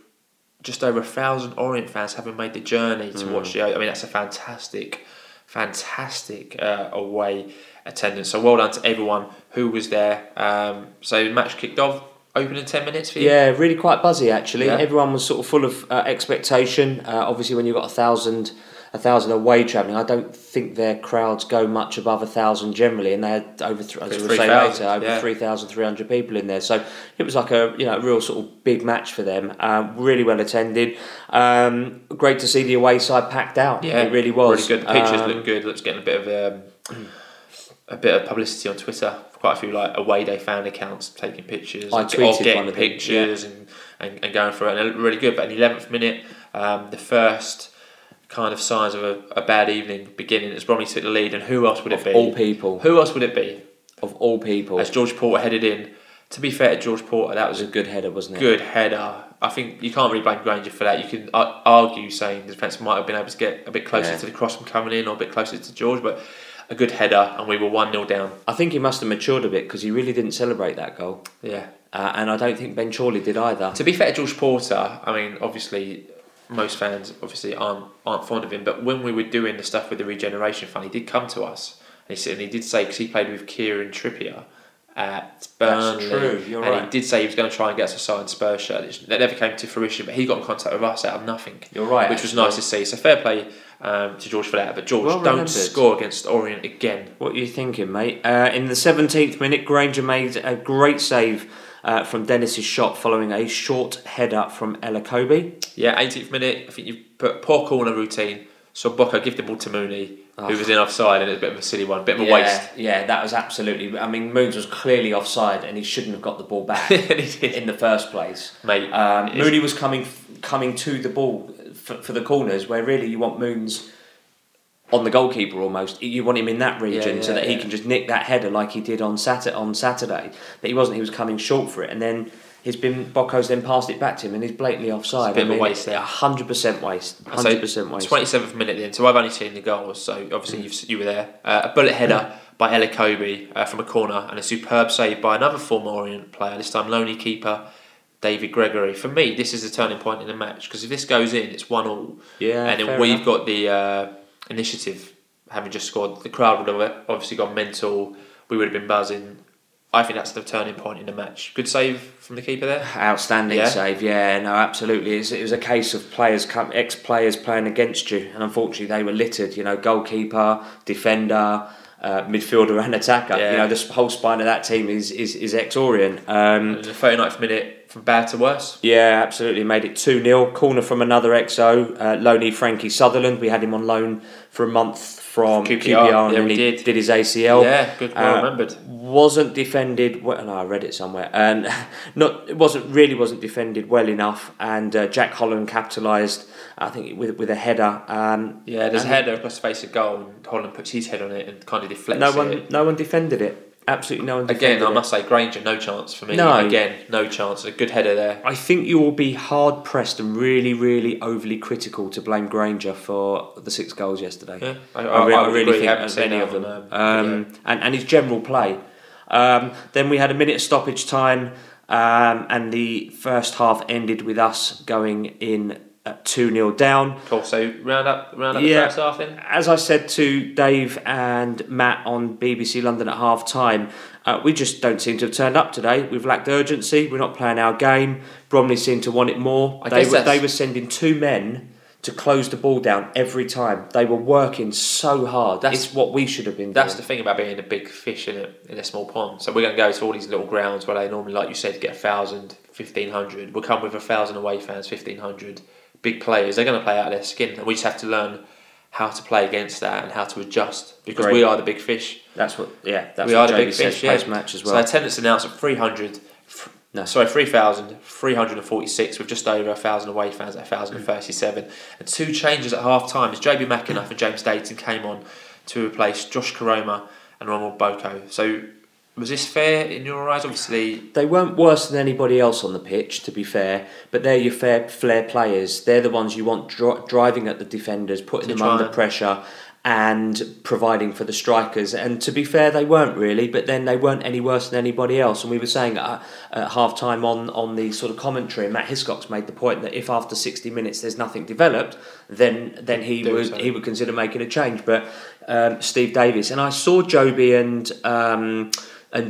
just over 1,000 Orient fans having made the journey to watch the... I mean, that's a fantastic away attendance. So well done to everyone who was there. So the match kicked off, open in 10 minutes for you. Yeah, really quite buzzy actually. Yeah. Everyone was sort of full of expectation. Obviously, when you've got 1,000 away travelling, I don't think their crowds go much above 1,000 generally, and they had over 3,300 people in there. So it was like a real sort of big match for them. Really well attended. Great to see the away side packed out. Yeah, it really was. Really good. The pictures look good. Looks getting a bit of a bit of publicity on Twitter. Quite a few like away day fan accounts taking pictures, I tweeted or getting one of pictures them, yeah. and going for it. And it looked really good. But in the 11th minute, the first kind of signs of a bad evening beginning as Bromley took the lead. And who else would it be? Of all people. Who else would it be? Of all people. As George Porter headed in. To be fair to George Porter, that was a good header, wasn't it? Good header. I think you can't really blame Granger for that. You can argue saying the defence might have been able to get a bit closer to the cross from coming in or a bit closer to George, but a good header and we were 1-0 down. I think he must have matured a bit because he really didn't celebrate that goal. Yeah. And I don't think Ben Chorley did either. To be fair to George Porter, I mean, obviously, most fans obviously aren't fond of him, but when we were doing the stuff with the regeneration fund, he did come to us. And he did say, because he played with Kieran Trippier at Burnley. That's true, you're right. And he did say he was going to try and get us a signed Spurs shirt. That never came to fruition, but he got in contact with us out of nothing. You're right. Which was nice to see. So fair play to George for that. But George, well, don't score against Orient again. What are you thinking, mate? In the 17th minute, Granger made a great save from Dennis's shot following a short header from Elokobi. Yeah, 18th minute, I think you put poor corner routine. So Boco give the ball to Mooney, who was in offside, and it was a bit of a silly one, a bit of a waste. Yeah, that was absolutely... I mean, Moons was clearly offside and he shouldn't have got the ball back in the first place. Mate, Mooney was coming to the ball for the corners, where really you want Moons on the goalkeeper almost. You want him in that region so that he can just nick that header like he did on Saturday. But he wasn't. He was coming short for it. And then... Boco's then passed it back to him and he's blatantly offside. It's a bit of a waste there. 100% waste. 100% waste. 27th minute then, so I've only seen the goals, so obviously you were there. A bullet header by Elokobi from a corner and a superb save by another former Orient player, this time lonely keeper, David Gregory. For me, this is the turning point in the match because if this goes in, it's 1-1. Yeah, and then we've got the initiative, having just scored. The crowd would have obviously gone mental. We would have been buzzing. I think that's the turning point in the match. Good save from the keeper there. Outstanding save, yeah. No, absolutely. It was a case of ex-players playing against you, and unfortunately they were littered. You know, goalkeeper, defender, midfielder and attacker. Yeah. You know, the whole spine of that team is ex-Orient. In the 39th minute, from bad to worse. Yeah, absolutely. Made it 2-0. Corner from another XO, loanee Frankie Sutherland. We had him on loan for a month from QPR, and he did his ACL. Yeah, good, well remembered. Wasn't defended well, no, I read it somewhere. It wasn't defended well enough, and Jack Holland capitalised, I think, with a header. There's a header across the face of goal, and Holland puts his head on it and kind of deflects it. No one defended it. Absolutely no one defended it. Again, I must say, Granger, no chance for me. No. Again, no chance. A good header there. I think you will be hard-pressed and really, really overly critical to blame Granger for the 6 goals yesterday. Yeah, I really think haven't seen any of them. And his general play. Then we had a minute of stoppage time, and the first half ended with us going in 2-0 down. Cool, so round up the first half then? As I said to Dave and Matt on BBC London at half-time, we just don't seem to have turned up today. We've lacked urgency, we're not playing our game. Bromley seemed to want it more. They were sending 2 men to close the ball down every time. They were working so hard. That's what we should have been doing. That's the thing about being a big fish in a small pond. So we're going to go to all these little grounds where they normally, like you said, get 1,000, 1,500. We'll come with 1,000 away fans, 1,500. Big players, they're going to play out of their skin, and we just have to learn how to play against that and how to adjust because we are the big fish. That's what the big fish post match as well. So attendance announced at 3,346 with just over 1,000 away fans at 1,037, and 2 changes at half time as JB McAnuff and James Dayton came on to replace Josh Koroma and Ronald Boco. So was this fair in your eyes? Obviously, they weren't worse than anybody else on the pitch, to be fair. But they're your flair players. They're the ones you want driving at the defenders, putting them under pressure, and providing for the strikers. And to be fair, they weren't really. But then they weren't any worse than anybody else. And we were saying at half-time on the sort of commentary, Matt Hiscox made the point that if after 60 minutes there's nothing developed, then he would consider making a change. But Steve Davis, and I saw Joby and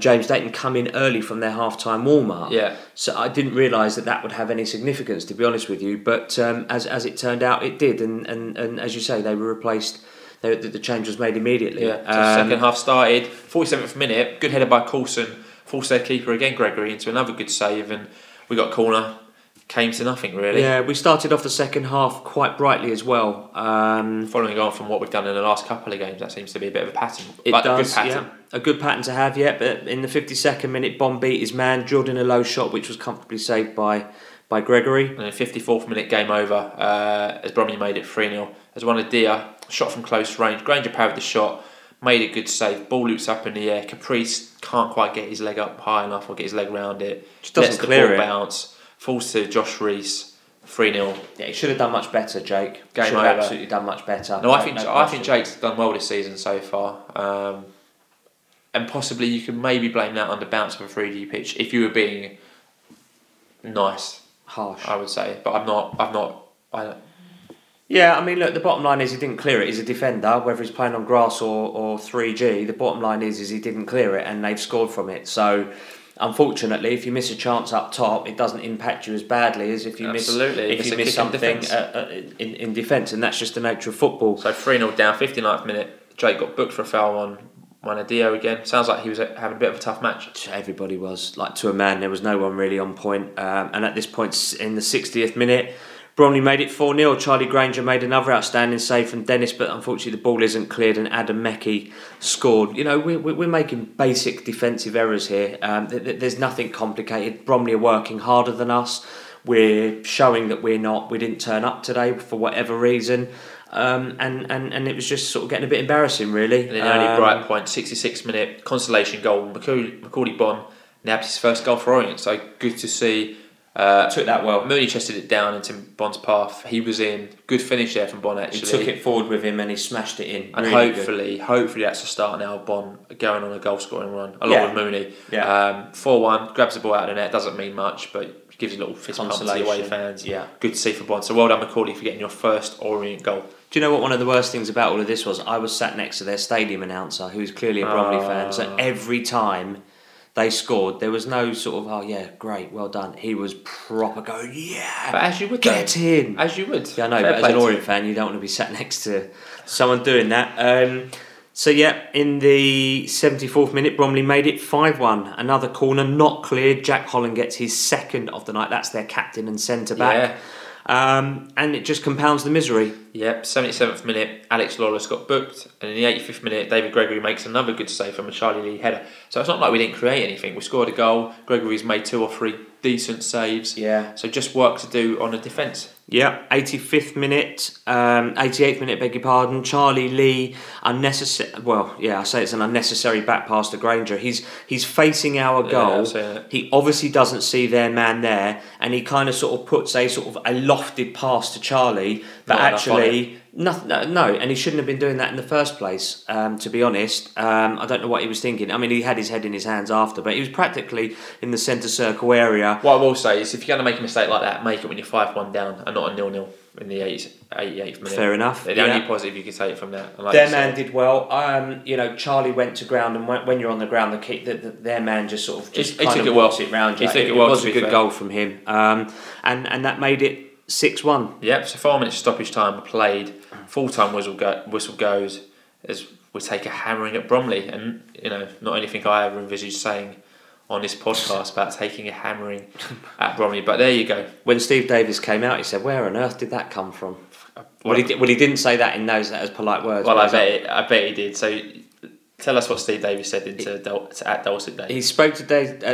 James Dayton come in early from their half-time warm-up. Yeah. So I didn't realise that would have any significance, to be honest with you. But as it turned out, it did. And as you say, they were replaced. The change was made immediately. Yeah. So second half started. 47th minute, good header by Coulson. Forced their keeper again, Gregory, into another good save. And we got a corner. came to nothing, really. Yeah, we started off the second half quite brightly as well. Following on from what we've done in the last couple of games, that seems to be a bit of a pattern. It does, a good pattern. Yeah. A good pattern to have, yeah. But in the 52nd minute, Bond beat his man, drilled in a low shot, which was comfortably saved by Gregory. And in the 54th minute, game over, as Bromley made it 3-0. As one of Dia, shot from close range, Granger powered the shot, made a good save, ball loops up in the air, Caprice can't quite get his leg up high enough or get his leg round it, just doesn't clear it, bounce, falls to Josh Reese, 3-0. Yeah, he should have done much better, Jake. Game should over. Have absolutely done much better. No, I think Jake's done well this season so far, and possibly you can maybe blame that on the bounce of a 3D pitch if you were being nice, harsh, I would say, but I'm not. Yeah, I mean, look, the bottom line is he didn't clear it. He's a defender, whether he's playing on grass or 3G, the bottom line is he didn't clear it and they've scored from it. So, unfortunately, if you miss a chance up top, it doesn't impact you as badly as if you miss something in defence, and that's just the nature of football. So, 3-0 down, 59th minute, Jake got booked for a foul on Wanadio again. Sounds like he was having a bit of a tough match. Everybody was, like, to a man. There was no one really on point. And at this point, in the 60th minute, Bromley made it 4-0. Charlie Granger made another outstanding save from Dennis, but unfortunately the ball isn't cleared and Adam Mekhi scored. You know, we're making basic defensive errors here. There's nothing complicated. Bromley are working harder than us. We're showing that we didn't turn up today for whatever reason. And it was just sort of getting a bit embarrassing, really. And then only bright point, 66 minute consolation goal. McCauley Bond nabbed his first goal for Orient, so good to see. Took that well. Mooney chested it down into Bond's path. He was in. Good finish there from Bond, actually. He took it forward with him and he smashed it in. And really hopefully that's the start now. Bond going on a goal scoring run along with Mooney. Yeah. 4-1, grabs the ball out of the net. Doesn't mean much, but gives a little fist pump to the away fans. Yeah. Good to see for Bond. So well done, McCauley, for getting your first Orient goal. Do you know what one of the worst things about all of this was? I was sat next to their stadium announcer, who's clearly a Bromley fan. So every time they scored, there was no sort of, oh yeah, great, well done. He was proper going, yeah, but as you would, get in. As you would. Yeah, I know, but as an Orient fan, you don't want to be sat next to someone doing that. So yeah, in the 74th minute, Bromley made it 5-1. Another corner, not cleared. Jack Holland gets his second of the night. That's their captain and centre-back. Yeah. And it just compounds the misery. Yep, 77th minute, Alex Lawless got booked, and in the 85th minute, David Gregory makes another good save from a Charlie Lee header. So it's not like we didn't create anything. We scored a goal, Gregory's made two or three decent saves. Yeah. So just work to do on the defence. Yeah, 88th minute, beg your pardon, Charlie Lee, I say it's an unnecessary back pass to Granger. He's facing our goal. Yeah, he obviously doesn't see their man there, and he kind of sort of puts a sort of a lofted pass to Charlie that actually No, and he shouldn't have been doing that in the first place, to be honest. I don't know what he was thinking. I mean, he had his head in his hands after, but he was practically in the centre circle area. What I will say is, if you're going to make a mistake like that, make it when you're 5-1 down and not a 0-0 in the 88th minute. Fair enough. The only positive you could take from that. Like their man did well. Charlie went to ground, and when you're on the ground, their man just sort of it round you. It was a good goal from him. And that made it 6-1. Yep, so 4 minutes stoppage time played, full-time whistle goes as we take a hammering at Bromley, and not anything I ever envisaged saying on this podcast about taking a hammering at Bromley, but there you go. When Steve Davis came out, he said, where on earth did that come from? Well, he didn't say that in those as polite words. Well, I bet he did. So tell us what Steve Davis said at Dulcet Dave. He spoke to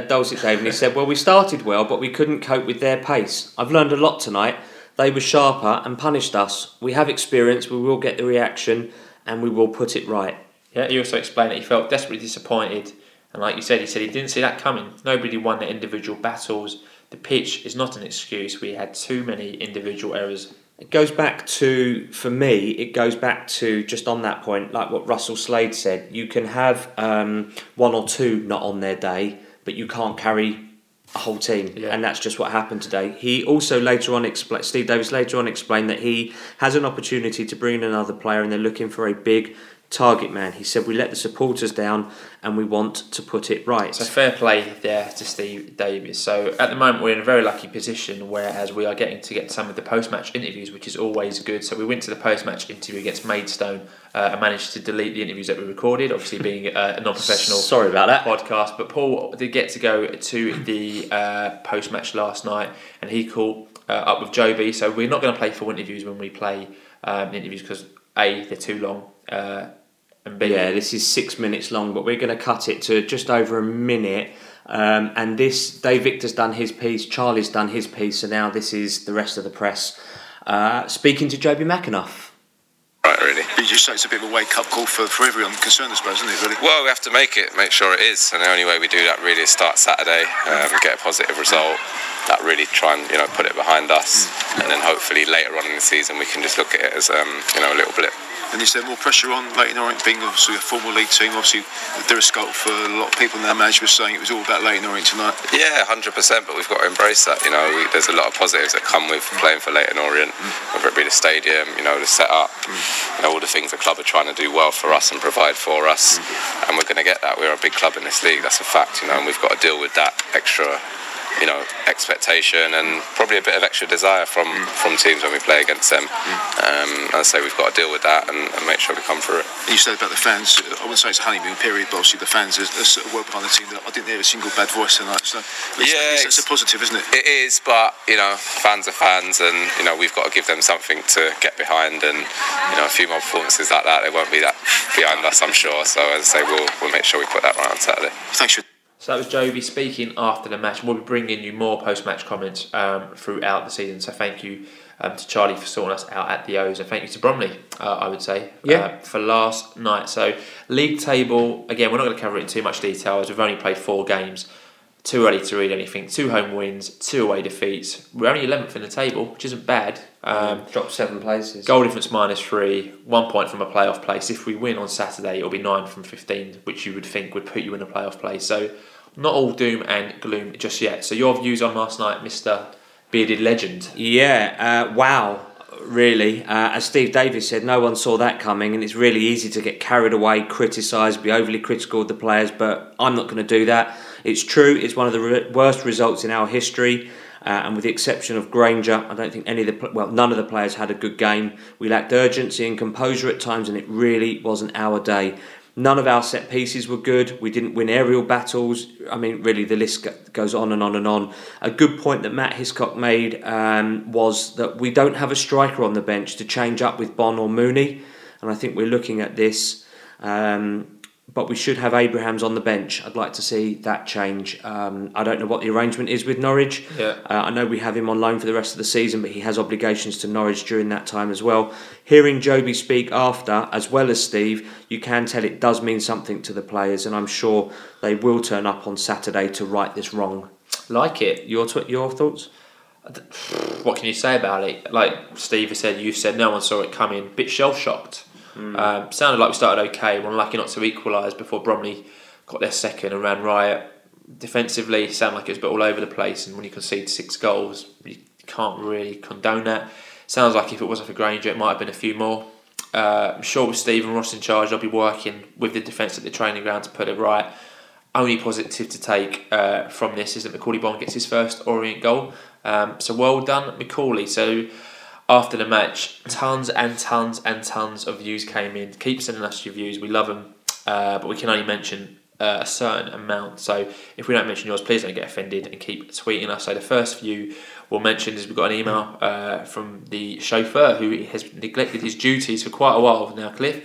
Dulcet Dave and he said, well, we started well, but we couldn't cope with their pace. I've learned a lot tonight. They were sharper and punished us. We have experience, we will get the reaction, and we will put it right. Yeah, he also explained that he felt desperately disappointed. And like you said he didn't see that coming. Nobody won the individual battles. The pitch is not an excuse. We had too many individual errors. It goes back to, for me, just on that point, like what Russell Slade said, you can have one or two not on their day, but you can't carry a whole team, and that's just what happened today. He also Steve Davis later on explained that he has an opportunity to bring in another player and they're looking for a big target man. He said, we let the supporters down and we want to put it right. So fair play there to Steve Davis. So at the moment we're in a very lucky position, whereas we are getting to get some of the post-match interviews, which is always good. So we went to the post-match interview against Maidstone and managed to delete the interviews that we recorded, obviously being a non-professional sorry about that podcast. But Paul did get to go to the post-match last night, and he caught up with Joby. So we're not going to play full interviews when we play interviews because A, they're too long, and B, yeah, this is 6 minutes long, but we're going to cut it to just over a minute. And this, Dave Victor's done his piece, Charlie's done his piece, so now this is the rest of the press speaking to Joby McAnuff. Right, really. You just say it's a bit of a wake-up call for everyone concerned, I suppose, isn't it, really? Well, we have to make sure it is, and the only way we do that really is start Saturday, get a positive result, that really try and, you know, put it behind us, and then hopefully later on in the season we can just look at it as, you know, a little blip. And is there more pressure on Leyton Orient being obviously a former league team? Obviously, they're a scope for a lot of people now. Management was saying it was all about Leyton Orient tonight. Yeah, 100%, but we've got to embrace that. You know, there's a lot of positives that come with playing for Leyton Orient, whether it be the stadium, you know, the set-up, you know, all the things the club are trying to do well for us and provide for us. And we're going to get that. We're a big club in this league, that's a fact, you know, and we've got to deal with that extra, you know, expectation and probably a bit of extra desire from teams when we play against them. And so we've got to deal with that and make sure we come through it. You said about the fans, I wouldn't say it's a honeymoon period, but obviously the fans are sort of well behind the team. I didn't hear a single bad voice tonight, so it's a positive, isn't it? It is, but, you know, fans are fans and, you know, we've got to give them something to get behind, and, you know, a few more performances like that, they won't be that behind us, I'm sure. So, as I say, we'll make sure we put that right on Saturday. Thanks for... So that was Joby speaking after the match. We'll be bringing you more post-match comments throughout the season. So thank you to Charlie for sorting us out at the O's, and thank you to Bromley, I would say, for last night. So league table, again, we're not going to cover it in too much detail as we've only played 4 games. Too early to read anything. 2 home wins, 2 away defeats. We're only 11th in the table, which isn't bad. Dropped 7 places. Goal difference -3, 1 point from a playoff place. If we win on Saturday, it'll be 9 from 15, which you would think would put you in a playoff place. So not all doom and gloom just yet. So your views on last night, Mr. Bearded Legend? Yeah, wow, really. As Steve Davis said, no one saw that coming, and it's really easy to get carried away, criticised, be overly critical of the players, but I'm not going to do that. It's true, it's one of the worst results in our history, and with the exception of Granger, I don't think none of the players had a good game. We lacked urgency and composure at times, and it really wasn't our day. None of our set pieces were good. We didn't win aerial battles. I mean, really, the list goes on and on and on. A good point that Matt Hiscock made was that we don't have a striker on the bench to change up with Bond or Mooney, and I think we're looking at this. But we should have Abrahams on the bench. I'd like to see that change. I don't know what the arrangement is with Norwich. Yeah. I know we have him on loan for the rest of the season, but he has obligations to Norwich during that time as well. Hearing Joby speak after, as well as Steve, you can tell it does mean something to the players, and I'm sure they will turn up on Saturday to right this wrong. Like it. Your thoughts? What can you say about it? Like Steve has said, you said, no one saw it coming. Bit shell-shocked. Sounded like we started okay. We're unlucky not to equalise before Bromley got their second and ran riot. Defensively, sounded like it was a bit all over the place, and when you concede 6 goals, you can't really condone that. Sounds like if it wasn't for Granger, it might have been a few more. I'm sure with Steve and Ross in charge, they'll be working with the defence at the training ground to put it right. Only positive to take from this is that McCauley Bond gets his first Orient goal. So well done, McCauley. So after the match, tons and tons and tons of views came in. Keep sending us your views. We love them, but we can only mention a certain amount. So if we don't mention yours, please don't get offended and keep tweeting us. So the first few we'll mention is we've got an email from the chauffeur who has neglected his duties for quite a while now, Cliff,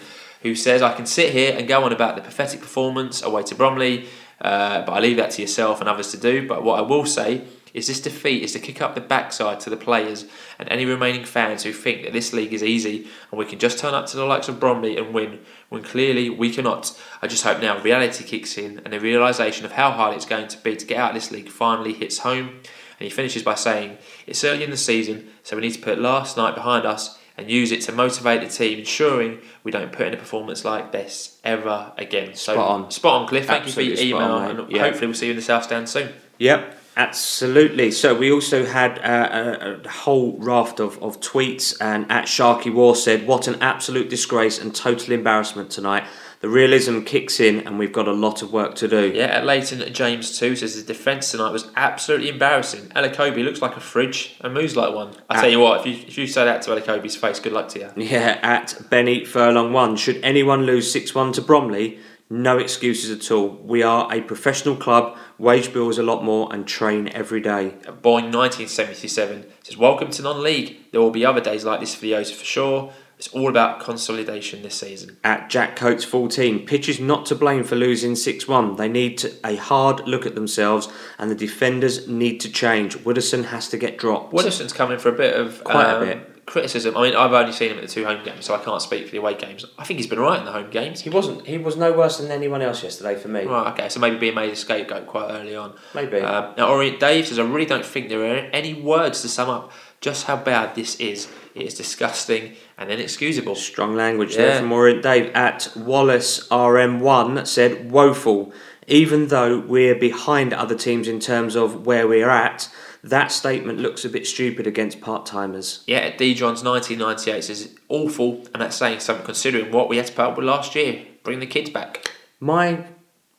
who says, I can sit here and go on about the pathetic performance away to Bromley, but I leave that to yourself and others to do. But what I will say is this defeat is to kick up the backside to the players and any remaining fans who think that this league is easy and we can just turn up to the likes of Bromley and win, when clearly we cannot. I just hope now reality kicks in and the realisation of how hard it's going to be to get out of this league finally hits home. And he finishes by saying, it's early in the season, so we need to put last night behind us and use it to motivate the team, ensuring we don't put in a performance like this ever again. So, spot on, Cliff. Thank you for your email, and hopefully we'll see you in the South Stand soon. Yep. Absolutely. So we also had a whole raft of tweets, and at Sharky War said, what an absolute disgrace and total embarrassment tonight. The realism kicks in and we've got a lot of work to do. Yeah, at Leyton, James too says his defence tonight was absolutely embarrassing. Elokobi looks like a fridge and moves like one. I tell you what, if you say that to Elokobi's face, good luck to you. Yeah, at Benny Furlong 1, should anyone lose 6-1 to Bromley, no excuses at all. We are a professional club, wage bill is a lot more, and train every day. Boyne 1977 says, welcome to non-league. There will be other days like this for the O's for sure. It's all about consolidation this season. At Jack Coates 14, pitch is not to blame for losing 6-1. They need a hard look at themselves, and the defenders need to change. Widdowson has to get dropped. Widdowson's coming for quite a bit criticism. I mean, I've only seen him at the two home games, so I can't speak for the away games. I think he's been right in the home games. He was no worse than anyone else yesterday for me. Right, okay, so maybe being made a scapegoat quite early on. Maybe. Now, Orient Dave says, I really don't think there are any words to sum up just how bad this is. It is disgusting and inexcusable. Strong language there from Orient Dave. At Wallace RM1 said, woeful. Even though we're behind other teams in terms of where we're at, that statement looks a bit stupid against part-timers. Yeah, at D. John's 1998 says, awful, and that's saying something considering what we had to put up with last year. Bring the kids back. My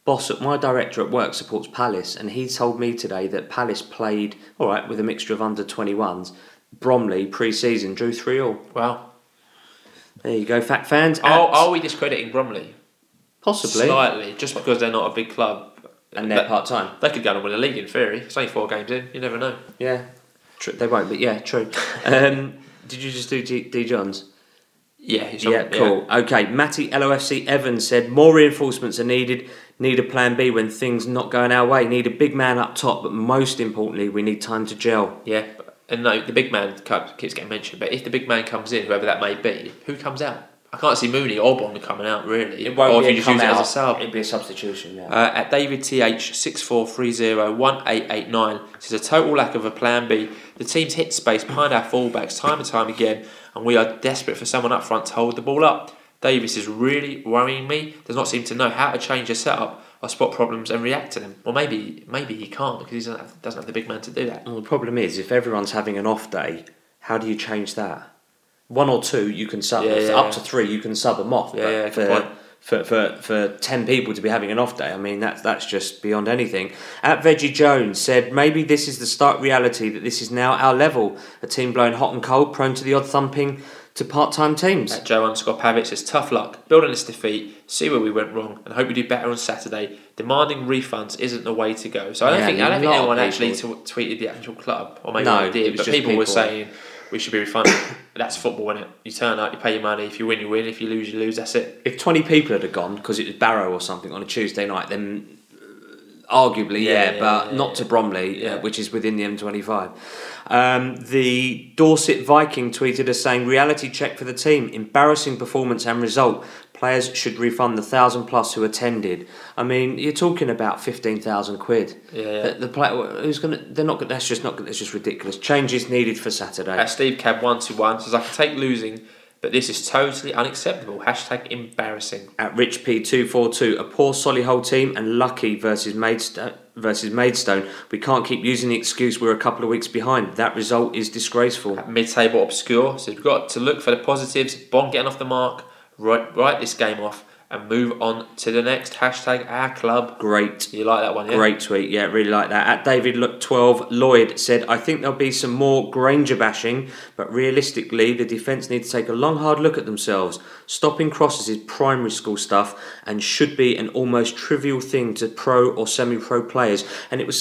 boss, my director at work supports Palace, and he told me today that Palace played, all right, with a mixture of under-21s, Bromley pre-season, drew 3-3. Wow. There you go, fact fans. Are we discrediting Bromley? Possibly. Slightly, just because they're not a big club. And they're part-time. They could go and win a league in theory. It's only 4 games in, you never know. Yeah, they won't, but yeah, true. Did you just do D. Johns? Yeah. Yeah, cool. Yeah. Okay, Matty LOFC Evans said, more reinforcements are needed. Need a plan B when things not going our way. Need a big man up top, but most importantly, we need time to gel. Yeah. And no, the big man keeps getting mentioned, but if the big man comes in, whoever that may be, who comes out? I can't see Mooney or Bond coming out, really. It won't, or if you just use it as a sub. It'd be a substitution, yeah. At David TH64301889, says a total lack of a plan B. The team's hit space behind our fullbacks time and time again, and we are desperate for someone up front to hold the ball up. Davis is really worrying me. Does not seem to know how to change a setup or spot problems and react to them. Well, maybe he can't because he doesn't have the big man to do that. Well, the problem is, if everyone's having an off day, how do you change that? 1 or 2 you can sub, up to 3 you can sub them off. Yeah, for 10 people to be having an off day, I mean, that's just beyond anything. At Veggie Jones said, maybe this is the stark reality that this is now our level. A team blown hot and cold, prone to the odd thumping to part-time teams. At Joe_Pavic says, tough luck, build on this defeat, see where we went wrong, and hope we do better on Saturday. Demanding refunds isn't the way to go. So I don't think anyone actually tweeted the actual club, or maybe they did, but people were saying we should be refunded. That's football, isn't it? You turn up, you pay your money. If you win, you win. If you lose, you lose. That's it. If 20 people had gone because it was Barrow or something on a Tuesday night, then arguably, to Bromley, which is within the M25. The Dorset Viking tweeted us saying, reality check for the team. Embarrassing performance and result. Players should refund the 1,000+ who attended. I mean, you're talking about 15,000 £15,000. The player who's gonna, they're not gonna. That's just ridiculous. Change is needed for Saturday. Steve Cab 121 says, I can take losing, but this is totally unacceptable. # embarrassing. At Rich P242, a poor Solihull team and lucky versus Maidstone. We can't keep using the excuse we're a couple of weeks behind. That result is disgraceful. At Mid-Table Obscure says, we've got to look for the positives. Bond getting off the mark. Write this game off and move on to the next. # our club. Great. You like that one, yeah? Great tweet, yeah, really like that. At David12 Lloyd said, I think there'll be some more Granger bashing, but realistically, the defence need to take a long, hard look at themselves. Stopping crosses is primary school stuff and should be an almost trivial thing to pro or semi-pro players. And it was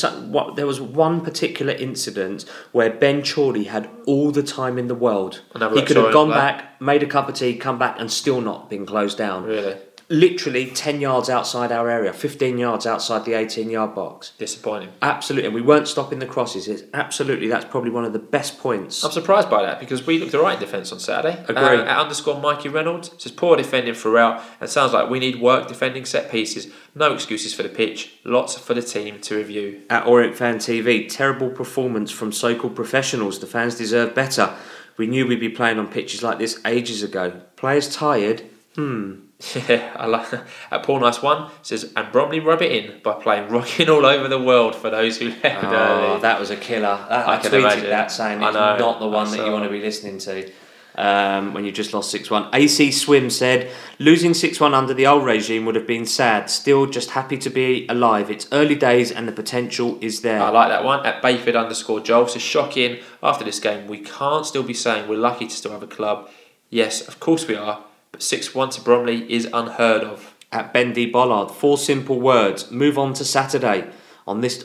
there was one particular incident where Ben Chorley had all the time in the world. He could have gone back, made a cup of tea, come back, and still not been closed down. Really? Literally 10 yards outside our area, 15 yards outside the 18-yard box. Disappointing. Absolutely, and we weren't stopping the crosses. That's probably one of the best points. I'm surprised by that because we looked all right in defence on Saturday. Agreed. At _ Mikey Reynolds, says poor defending throughout and sounds like we need work defending set pieces. No excuses for the pitch, lots for the team to review. At Orient Fan TV, terrible performance from so-called professionals. The fans deserve better. We knew we'd be playing on pitches like this ages ago. Players tired. Yeah, I like that. At Paul Nice One says, and Bromley rub it in by playing Rocking All Over the World for those who left early. Oh, that was a killer. I tweeted that saying it's not the one that you want to be listening to when you just lost 6-1. AC Swim said, losing 6-1 under the old regime would have been sad. Still just happy to be alive. It's early days and the potential is there. I like that one. At Bayford _ Joel says, shocking. After this game, we can't still be saying we're lucky to still have a club. Yes, of course we are. 6-1 to Bromley is unheard of. At Bendy Bollard, 4 simple words: move on to Saturday. On this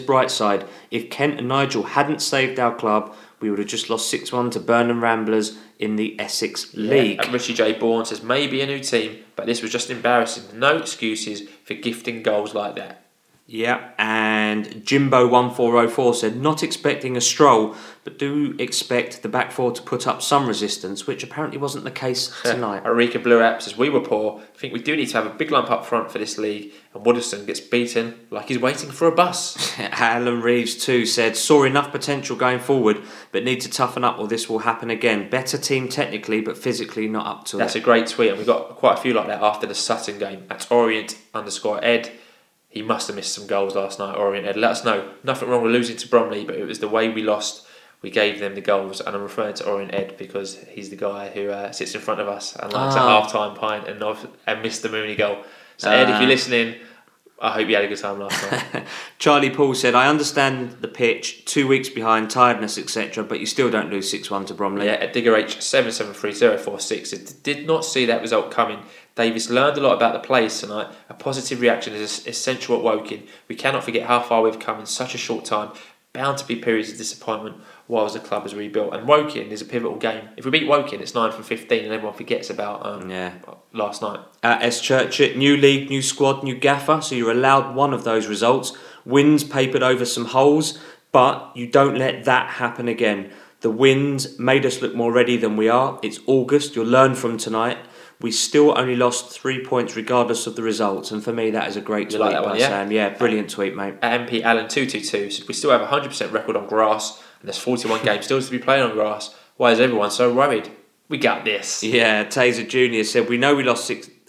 bright side, if Kent and Nigel hadn't saved our club, we would have just lost 6-1 to Burnham Ramblers in the Essex League. And Richie J. Bourne says, maybe a new team, but this was just embarrassing. No excuses for gifting goals like that. Yeah, and Jimbo1404 said, not expecting a stroll, but do expect the back four to put up some resistance, which apparently wasn't the case tonight. Eureka Blue App says, we were poor. I think we do need to have a big lump up front for this league, and Widdowson gets beaten like he's waiting for a bus. Alan Reeves too said, saw enough potential going forward, but need to toughen up or this will happen again. Better team technically, but physically not up to That's a great tweet, and we got quite a few like that after the Sutton game. At Orient _ Ed, he must have missed some goals last night, Orient Ed. Let us know. Nothing wrong with losing to Bromley, but it was the way we lost. We gave them the goals. And I'm referring to Orient Ed because he's the guy who sits in front of us and likes a half-time pint and missed the Mooney goal. So, Ed, if you're listening, I hope you had a good time last night. Charlie Paul said, I understand the pitch, 2 weeks behind, tiredness, etc., but you still don't lose 6-1 to Bromley. Yeah, at Digger H773046, did not see that result coming. Davis learned a lot about the players tonight. A positive reaction is essential at Woking. We cannot forget how far we've come in such a short time. Bound to be periods of disappointment whilst the club is rebuilt. And Woking is a pivotal game. If we beat Woking, it's 9 from 15 and everyone forgets about last night. At S. Churchett, new league, new squad, new gaffer. So you're allowed one of those results. Wins papered over some holes, but you don't let that happen again. The wins made us look more ready than we are. It's August. You'll learn from tonight. We still only lost 3 points regardless of the results. And for me, that is a great tweet by Sam. Yeah, brilliant tweet, mate. At MP Allen222 said, we still have a 100% record on grass and there's 41 games still to be played on grass. Why is everyone so worried? We got this. Yeah, Taser Jr. said,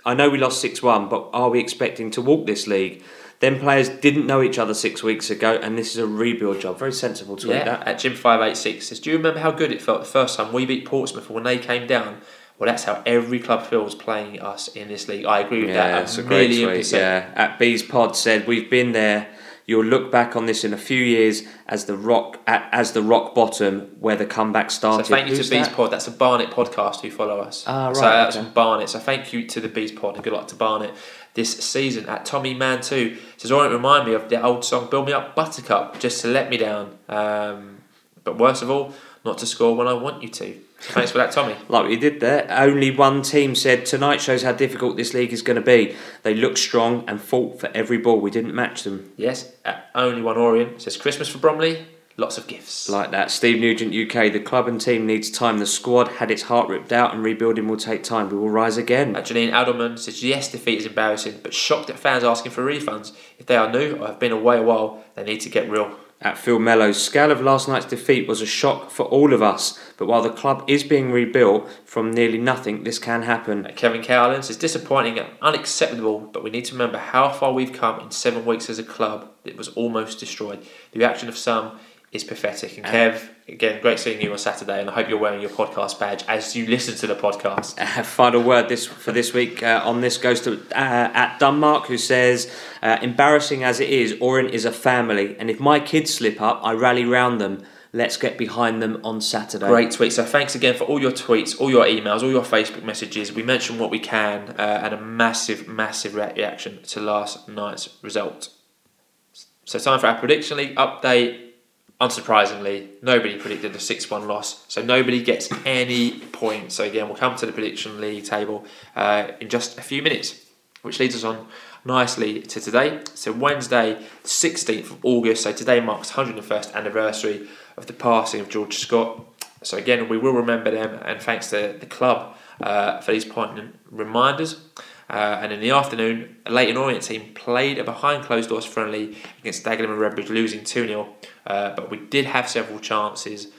I know we lost 6-1, but are we expecting to walk this league? Then players didn't know each other 6 weeks ago and this is a rebuild job. Very sensible tweet, that. At Jim586 says, do you remember how good it felt the first time we beat Portsmouth when they came down? Well, that's how every club feels playing us in this league. I agree with that. That's a great tweet. Yeah. At Bees Pod said, we've been there. You'll look back on this in a few years as the rock bottom where the comeback started. So thank you to Bees Pod. That's the Barnet podcast who follow us. Right, so that's from Barnet. So thank you to the Bees Pod and good luck to Barnet this season. At Tommy Man 2 says, all right, remind me of the old song, Build Me Up Buttercup, just to let me down. But worst of all, not to score when I want you to. Thanks for that, Tommy. Like what you did there. Only one team said, tonight shows how difficult this league is going to be. They look strong and fought for every ball. We didn't match them. Yes, Only One Orient says, Christmas for Bromley, lots of gifts. Like that. Steve Nugent UK, the club and team needs time. The squad had its heart ripped out and rebuilding will take time. We will rise again. Janine Alderman says, yes, defeat is embarrassing, but shocked at fans asking for refunds. If they are new or have been away a while, they need to get real. At Phil Mellows, scale of last night's defeat was a shock for all of us, but while the club is being rebuilt from nearly nothing, this can happen. At Kevin Cowlands, it's disappointing and unacceptable, but we need to remember how far we've come in 7 weeks as a club that was almost destroyed. The reaction of some is pathetic. And Kev, again, great seeing you on Saturday, and I hope you're wearing your podcast badge as you listen to the podcast. Final word for this week on this goes to at Dunmark, who says, embarrassing as it is, Orient is a family, and if my kids slip up, I rally round them. Let's get behind them on Saturday. Great tweet. So thanks again for all your tweets, all your emails, all your Facebook messages. We mentioned what we can, and a massive, massive reaction to last night's result. So time for our Prediction League update. Unsurprisingly, nobody predicted the 6-1 loss, so nobody gets any points. So again, we'll come to the Prediction League table in just a few minutes, which leads us on nicely to today. So Wednesday, 16th of August, so today marks the 101st anniversary of the passing of George Scott. So again, we will remember them, and thanks to the club for these poignant reminders. And in the afternoon, a Leyton Orient team played a behind-closed-doors friendly against Dagenham and Redbridge, losing 2-0. But we did have several chances,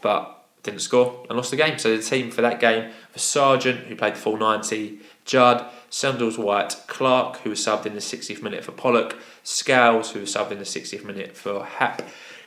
but didn't score and lost the game. So the team for that game for Sargent, who played the full 90, Judd, Sandals-White, Clark, who was subbed in the 60th minute for Pollock, Scales, who was subbed in the 60th minute for Happ,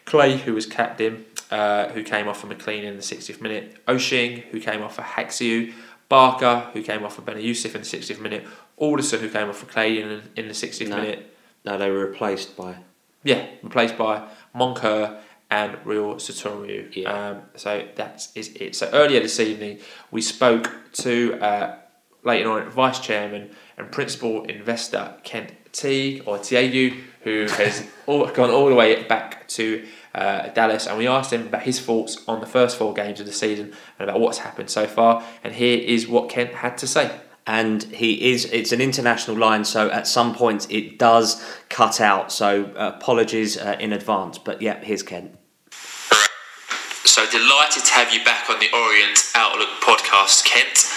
Clay, who was captain, who came off for McLean in the 60th minute, Oshing, who came off for Haxiu, Barker, who came off for Ben Yusuf in the 60th minute, Alderson, who came off for Clay in the 60th minute. No, they were replaced by Moncur and Real Sotoriu. Yeah. So that is it. So earlier this evening, we spoke to Leyton Orient Vice Chairman and Principal Investor Kent Teague, or Tiagu, who has gone all the way back to Dallas, and we asked him about his thoughts on the first four games of the season and about what's happened so far, and here is what Kent had to say. And it's an international line, so at some point it does cut out, so apologies in advance, but yeah, here's Kent. So delighted to have you back on the Orient Outlook podcast, Kent.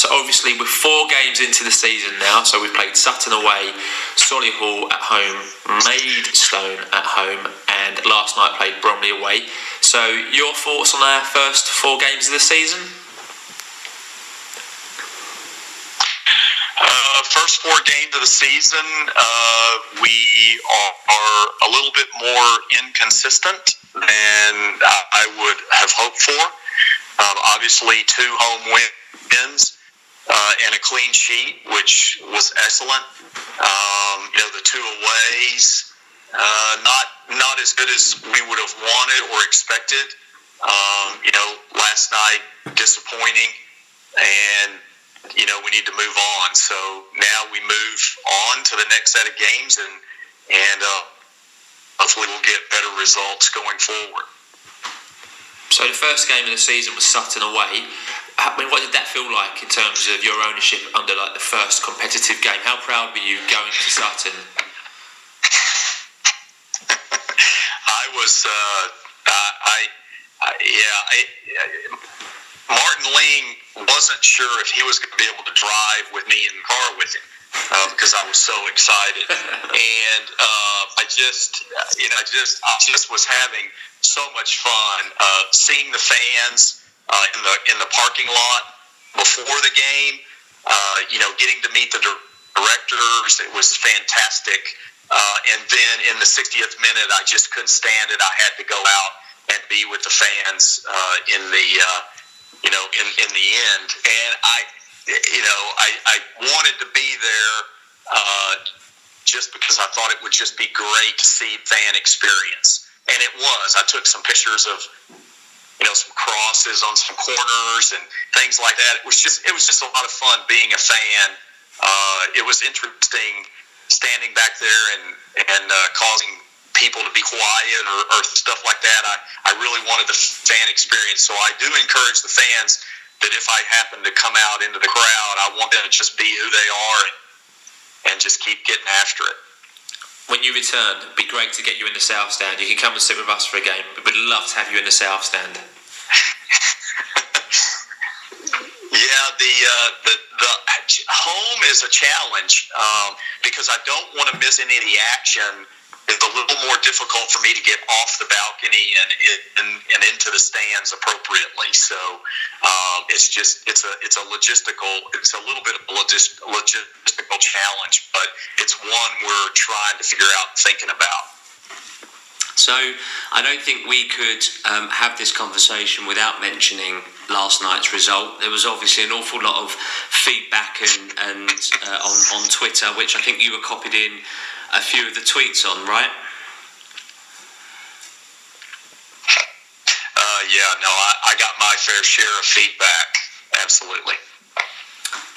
So obviously we're 4 games into the season now, so we've played Sutton away, Solihull at home, Maidstone at home, and last night played Bromley away. So your thoughts on our first 4 games of the season? First 4 games of the season, we are a little bit more inconsistent than I would have hoped for. Obviously, 2 home wins and a clean sheet, which was excellent. The 2 aways, not as good as we would have wanted or expected. Last night, disappointing, and we need to move on. So now we move on to the next set of games, and hopefully we'll get better results going forward. So the first game of the season was Sutton away. I mean, what did that feel like in terms of your ownership under the first competitive game? How proud were you going to Sutton? I was. Martin Ling wasn't sure if he was going to be able to drive with me in the car with him because I was so excited, and I just was having so much fun seeing the fans in the parking lot before the game. Getting to meet the directors, it was fantastic. And then in the 60th minute, I just couldn't stand it. I had to go out and be with the fans in the end, and I wanted to be there just because I thought it would just be great to see fan experience, and it was. I took some pictures of some crosses on some corners and things like that. It was just a lot of fun being a fan. It was interesting standing back there and causing people to be quiet or stuff like that. I really wanted the fan experience, so I do encourage the fans that if I happen to come out into the crowd, I want them to just be who they are and just keep getting after it. When you return, it'd be great to get you in the South Stand. You can come and sit with us for a game, but we'd love to have you in the South Stand. Yeah, the home is a challenge because I don't want to miss any of the action. It's a little more difficult for me to get off the balcony and into the stands appropriately. So it's a little bit of a logistical challenge, but it's one we're trying to figure out and thinking about. So I don't think we could have this conversation without mentioning last night's result. There was obviously an awful lot of feedback and on Twitter, which I think you were copied in a few of the tweets on, right? I got my fair share of feedback, absolutely.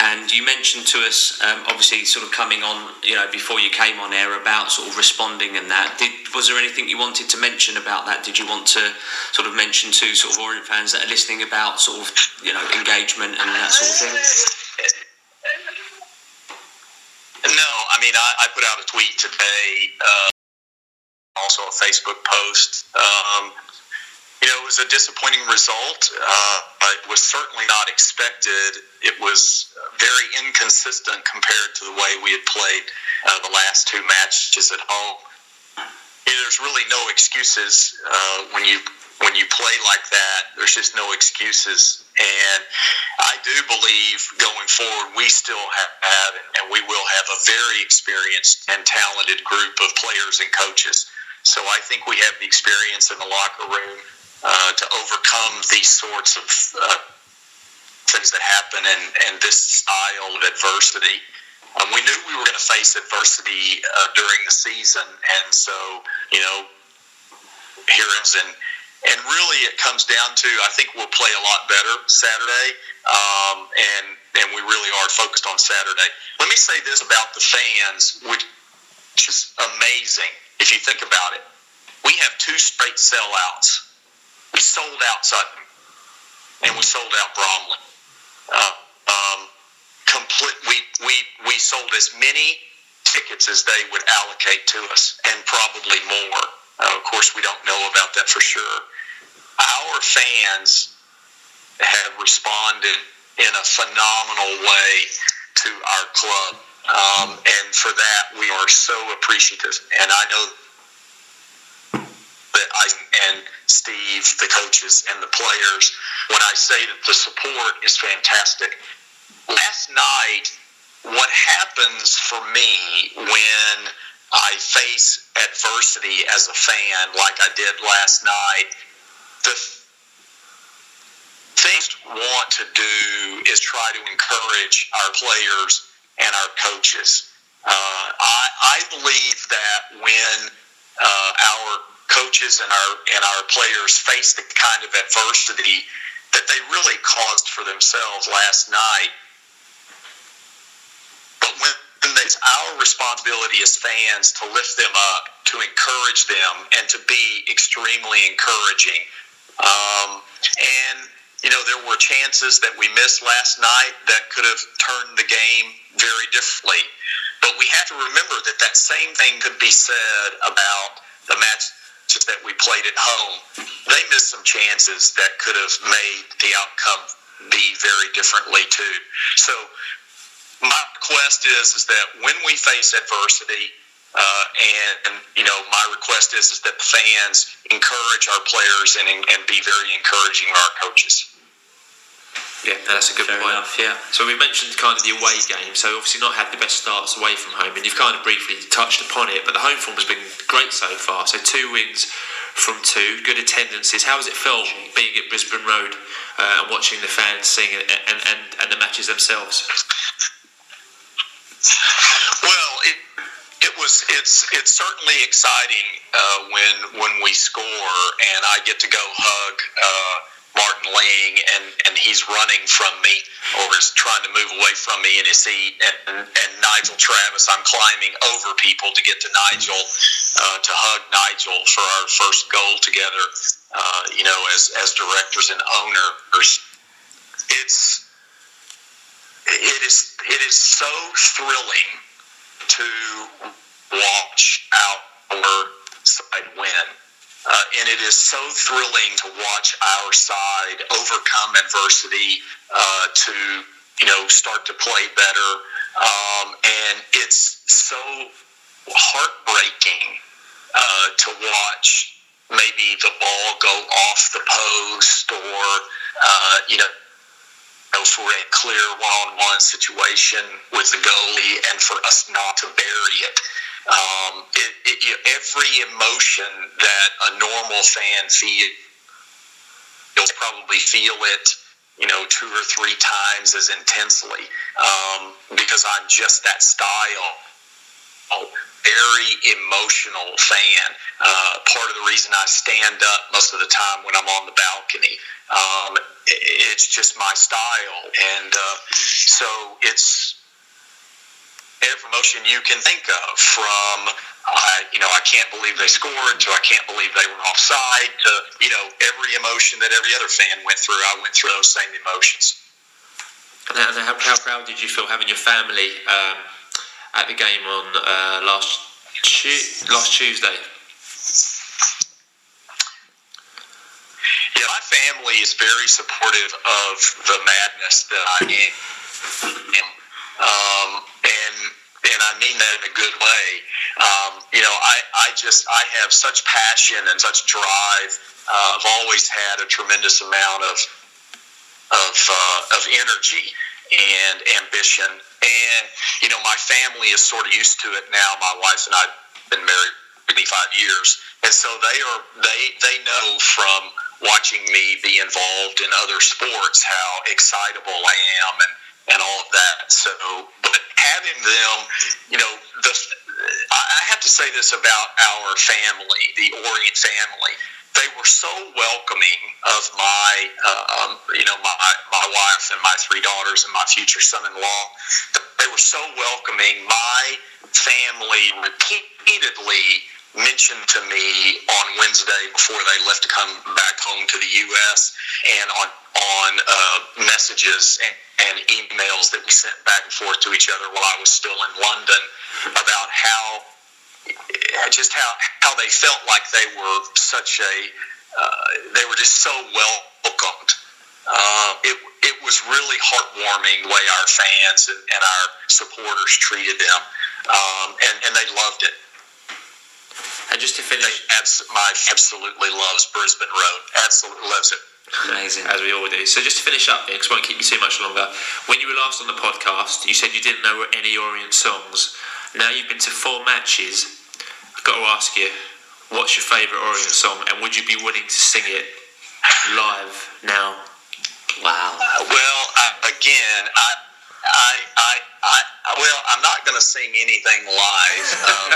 And you mentioned to us, obviously, sort of coming on, before you came on air about sort of responding and that. Was there anything you wanted to mention about that? Did you want to sort of mention to sort of Orient fans that are listening about sort of, engagement and that sort of thing? I put out a tweet today, also a Facebook post. It was a disappointing result. It was certainly not expected. It was very inconsistent compared to the way we had played the last 2 matches at home. There's really no excuses when you when you play like that, there's just no excuses. And I do believe going forward we still have and we will have a very experienced and talented group of players and coaches. So I think we have the experience in the locker room to overcome these sorts of things that happen and this style of adversity. We knew we were going to face adversity during the season, and so, you know, here it is. And really it comes down to, I think we'll play a lot better Saturday, and we really are focused on Saturday. Let me say this about the fans, which is amazing if you think about it. We have 2 straight sellouts. We sold out Sutton, and we sold out Bromley. We sold as many tickets as they would allocate to us, and probably more. Of course, we don't know about that for sure. Our fans have responded in a phenomenal way to our club, and for that, we are so appreciative. And I know that I and Steve, the coaches, and the players, when I say that the support is fantastic. Last night, what happens for me when I face adversity as a fan, like I did last night, the things I want to do is try to encourage our players and our coaches. I believe that when our coaches and our players face the kind of adversity that they really caused for themselves last night, it's our responsibility as fans to lift them up, to encourage them, and to be extremely encouraging. And, you know, there were chances that we missed last night that could have turned the game very differently. But we have to remember that that same thing could be said about the matches that we played at home. They missed some chances that could have made the outcome be very differently, too. So, my request is that when we face adversity, and you know, my request is that the fans encourage our players and be very encouraging to our coaches. Yeah, that's a good point. Enough, yeah. So we mentioned kind of the away game. So obviously not had the best starts away from home, and you've kind of briefly touched upon it. But the home form has been great so far. So 2 wins from 2, good attendances. How has it felt being at Brisbane Road and watching the fans sing and the matches themselves? Well, it's certainly exciting when we score, and I get to go hug Martin Ling, and he's running from me, or is trying to move away from me in his seat, and Nigel Travis, I'm climbing over people to get to Nigel, to hug Nigel for our first goal together, you know, as directors and owners. It is so thrilling to watch our side win, and it is so thrilling to watch our side overcome adversity, to, you know, start to play better, and it's so heartbreaking to watch maybe the ball go off the post, or you know, for a clear one-on-one situation with the goalie, and for us not to bury it. Every emotion that a normal fan feels, probably feel it, you know, 2 or 3 times as intensely, because I'm just that style. Very emotional fan. Part of the reason I stand up most of the time when I'm on the balcony. It's just my style, and so it's every emotion you can think of, from you know, I can't believe they scored, to I can't believe they were offside, to, you know, every emotion that every other fan went through. I went through those same emotions. And how proud did you feel having your family at the game on last Tuesday? Yeah, my family is very supportive of the madness that I am, and I mean that in a good way. I have such passion and such drive. I've always had a tremendous amount of energy and ambition, and my family is sort of used to it now. My wife and I've been married 25 years, and so they know from watching me be involved in other sports how excitable I am and all of that. So, but having them, I have to say this about our family, the Orient family. They were so welcoming of my, my wife and my three daughters and my future son-in-law. They were so welcoming. My family repeatedly mentioned to me on Wednesday before they left to come back home to the U.S. and on messages and emails that we sent back and forth to each other while I was still in London about how they felt like they were they were just so welcomed. It was really heartwarming the way our fans and our supporters treated them, and they loved it. And just to finish, my absolutely loves Brisbane Road. Absolutely loves it. Amazing, as we all do. So just to finish up, because I won't keep you too much longer. When you were last on the podcast, you said you didn't know any Orient songs. Now you've been to 4 matches. I've got to ask you, what's your favourite Orient song, and would you be willing to sing it live now? Wow. I'm not going to sing anything live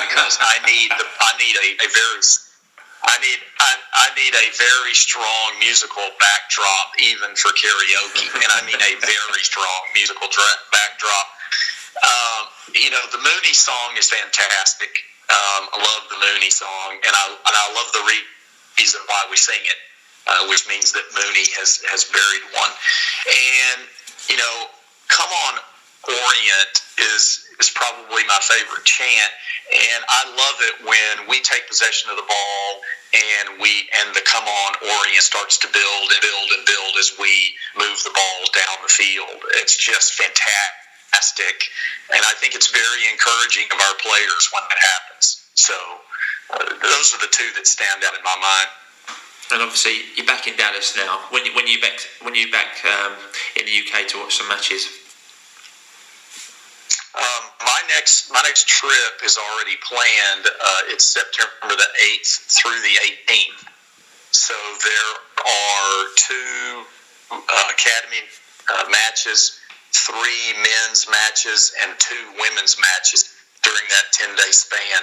because I need a very strong musical backdrop, even for karaoke, and I mean a very strong musical backdrop. The Mooney song is fantastic. I love the Mooney song, and I love the reason why we sing it, which means that Mooney has buried one. And Come On Orient is probably my favorite chant, and I love it when we take possession of the ball and the Come On Orient starts to build and build and build as we move the ball down the field. It's just fantastic. And I think it's very encouraging of our players when that happens. So those are the two that stand out in my mind. And obviously, you're back in Dallas now. When you back in the UK to watch some matches? My next trip is already planned. It's September the 8th through the 18th. So there are 2 academy matches, 3 men's matches and 2 women's matches during that 10-day span.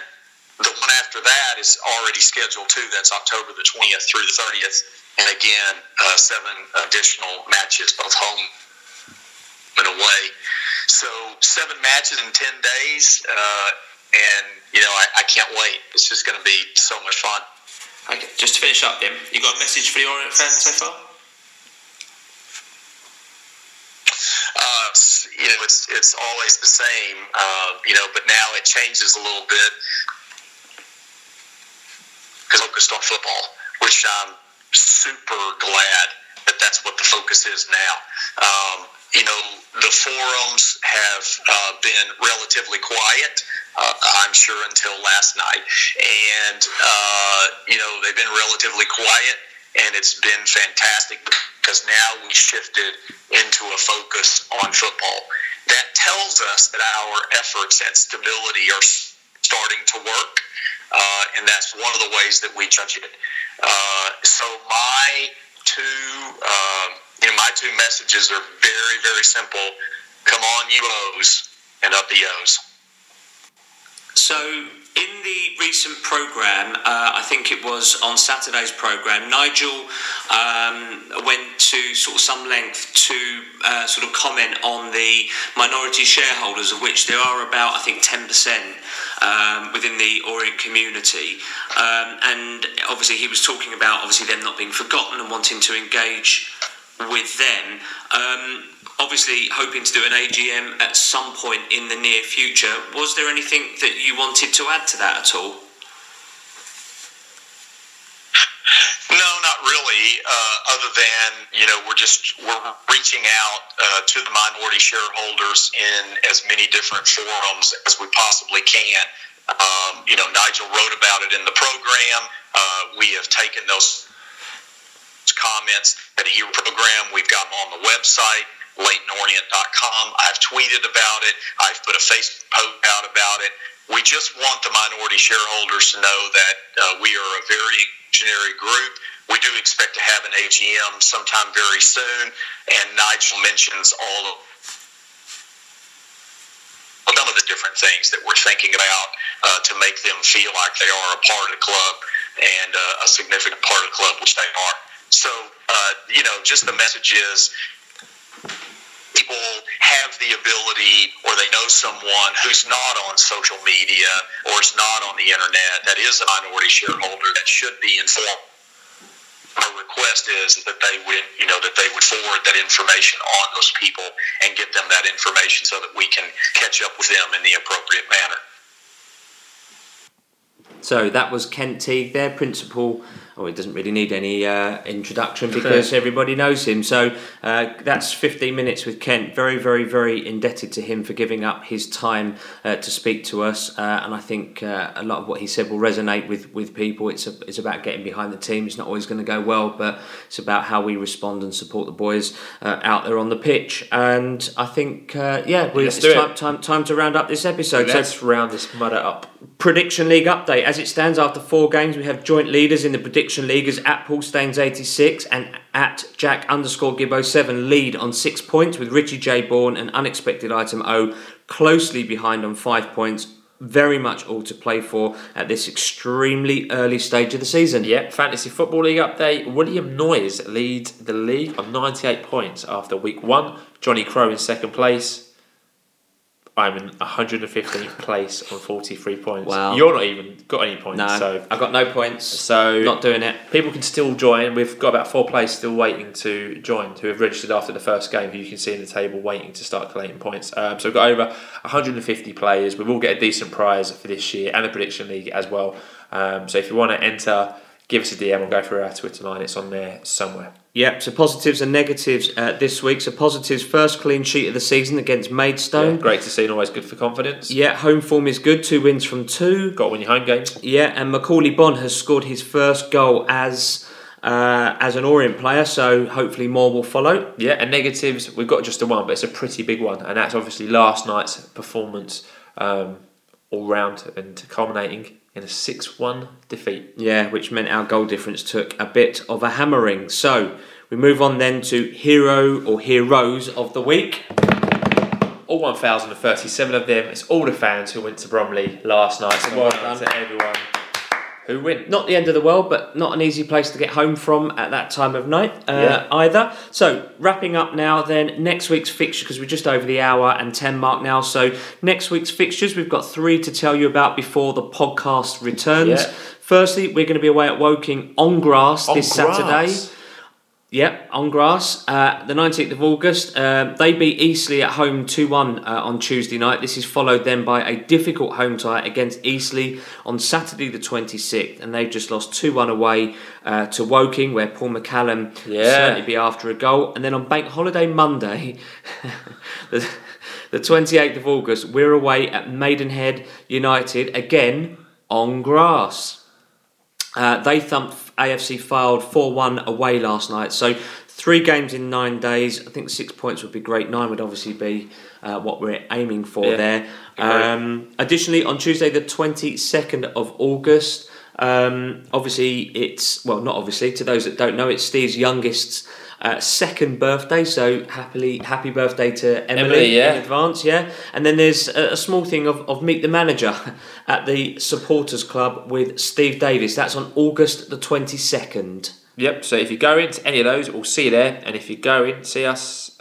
The one after that is already scheduled too. That's October the 20th through the 30th. And again, 7 additional matches, both home and away. So 7 matches in 10 days. I can't wait. It's just going to be so much fun. Okay. Just to finish up, Tim, you got a message for the Orient fans so far? It's always the same, but now it changes a little bit because I'm focused on football, which I'm super glad that's what the focus is now. The forums have been relatively quiet, I'm sure, until last night. And, they've been relatively quiet, and it's been fantastic because now we shifted into a focus on football. That tells us that our efforts at stability are starting to work, and that's one of the ways that we judge it. So my two messages are very, very simple. Come on, you O's, and up the O's. So in the recent programme, I think it was on Saturday's programme, Nigel went to sort of some length to sort of comment on the minority shareholders, of which there are about, I think, 10%. Within the Orient community, and obviously he was talking about them not being forgotten and wanting to engage with them, obviously hoping to do an AGM at some point in the near future. Was there anything that you wanted to add to that at all? No, not really, other than we're reaching out to the minority shareholders in as many different forums as we possibly can Nigel wrote about it in the program. We have taken those comments that he programmed. We've got them on the website, LeytonOrient.com. I've tweeted about it. I've put a Facebook post out about it. We just want the minority shareholders to know that we are a very generic group. We do expect to have an AGM sometime very soon, and Nigel mentions all of some of the different things that we're thinking about to make them feel like they are a part of the club and a significant part of the club, which they are. So, just the message is people have the ability, or they know someone who's not on social media or is not on the internet that is a minority shareholder that should be informed. Our request is that they would, forward that information on those people and get them that information so that we can catch up with them in the appropriate manner. So that was Kent Teague, their principal. Oh, he doesn't really need any introduction because everybody knows him. So that's 15 minutes with Kent. Very, very, very indebted to him for giving up his time to speak to us. And I think a lot of what he said will resonate with people. It's about getting behind the team. It's not always going to go well, but it's about how we respond and support the boys out there on the pitch. And I think, it's time to round up this episode. Let's round this matter up. Prediction League update. As it stands, after 4 games, we have joint leaders in the Prediction League as at Paul Staines 86 and at Jack_Gibbo7 lead on 6 points, with Richie J. Bourne and Unexpected Item O closely behind on 5 points. Very much all to play for at this extremely early stage of the season. Yep, Fantasy Football League update. William Noyes leads the league on 98 points after week 1. Johnny Crow in 2nd place. I'm in 115th place on 43 points. Wow. You're not even got any points. No, so I've got no points. So not doing it. People can still join. We've got about 4 players still waiting to join who have registered after the first game, who you can see in the table waiting to start collating points. So we've got over 150 players. We will get a decent prize for this year and the Prediction League as well. So if you want to enter, give us a DM and go through our Twitter line. It's on there somewhere. Yep, so positives and negatives this week. So positives, first clean sheet of the season against Maidstone. Yeah, great to see and always good for confidence. Yeah, home form is good. 2 wins from 2. Got to win your home games. Yeah, and Macaulay Bond has scored his first goal as an Orient player, so hopefully more will follow. Yeah, and negatives, we've got just the one, but it's a pretty big one. And that's obviously last night's performance all round and culminating in a 6-1 defeat. Yeah, which meant our goal difference took a bit of a hammering. So we move on then to hero or heroes of the week. All 1,037 of them. It's all the fans who went to Bromley last night. So well done to everyone who win. Not the end of the world, but not an easy place to get home from at that time of night either. So, wrapping up now then, next week's fixtures, because we're just over the hour and 10 mark now. So, next week's fixtures, we've got 3 to tell you about before the podcast returns. Yeah. Firstly, we're going to be away at Woking on grass Saturday. Yep, on grass, the 19th of August. They beat Eastleigh at home 2-1 on Tuesday night. This is followed then by a difficult home tie against Eastleigh on Saturday the 26th. And they've just lost 2-1 away to Woking, where Paul McCallum certainly be after a goal. And then on Bank Holiday Monday, the 28th of August, we're away at Maidenhead United, again on grass. They thumped AFC failed 4-1 away last night. So 3 games in 9 days. I think 6 points would be great. 9 would obviously be what we're aiming for there. Additionally, on Tuesday the 22nd of August, obviously it's, well, not obviously, to those that don't know, it's Steve's youngest's 2nd birthday, so happy birthday to Emily in advance. Yeah, and then there's a small thing of meet the manager at the supporters club with Steve Davis. That's on August the 22nd. Yep. So if you go into any of those, we'll see you there. And if you go in, see us.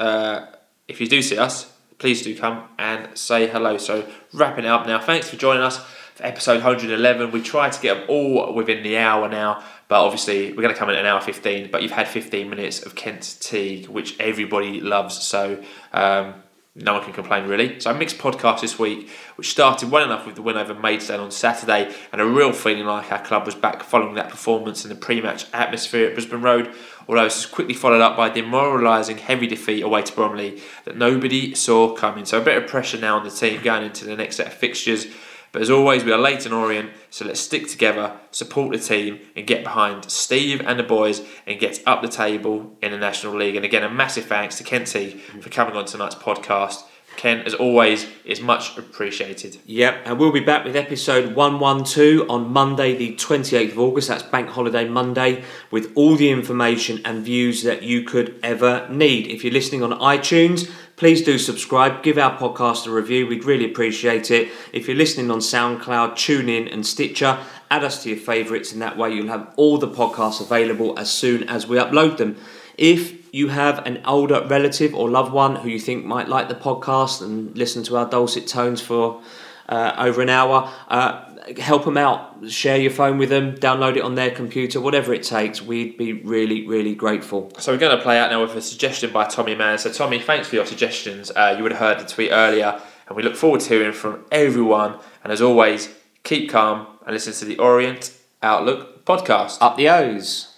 If you do see us, please do come and say hello. So wrapping it up now. Thanks for joining us for episode 111. We try to get them all within the hour now. But obviously, we're going to come in at an hour 15, but you've had 15 minutes of Kent Teague, which everybody loves, so no one can complain, really. So a mixed podcast this week, which started well enough with the win over Maidstone on Saturday, and a real feeling like our club was back following that performance and the pre-match atmosphere at Brisbane Road, although it was quickly followed up by a demoralising heavy defeat away to Bromley that nobody saw coming. So a bit of pressure now on the team going into the next set of fixtures, But as always, we are Leyton Orient, so let's stick together, support the team and get behind Steve and the boys and get up the table in the National League. And again, a massive thanks to Kent Teague for coming on tonight's podcast. Ken, as always, is much appreciated. Yep, and we'll be back with episode 112 on Monday the 28th of August. That's Bank Holiday Monday, with all the information and views that you could ever need. If you're listening on iTunes, please do subscribe, give our podcast a review, we'd really appreciate it. If you're listening on SoundCloud, TuneIn and Stitcher, add us to your favourites, and that way you'll have all the podcasts available as soon as we upload them. If you have an older relative or loved one who you think might like the podcast and listen to our dulcet tones for over an hour, help them out. Share your phone with them, download it on their computer, whatever it takes. We'd be really, really grateful. So we're going to play out now with a suggestion by Tommy Mann. So Tommy, thanks for your suggestions. You would have heard the tweet earlier, and we look forward to hearing from everyone. And as always, keep calm and listen to the Orient Outlook podcast. Up the O's.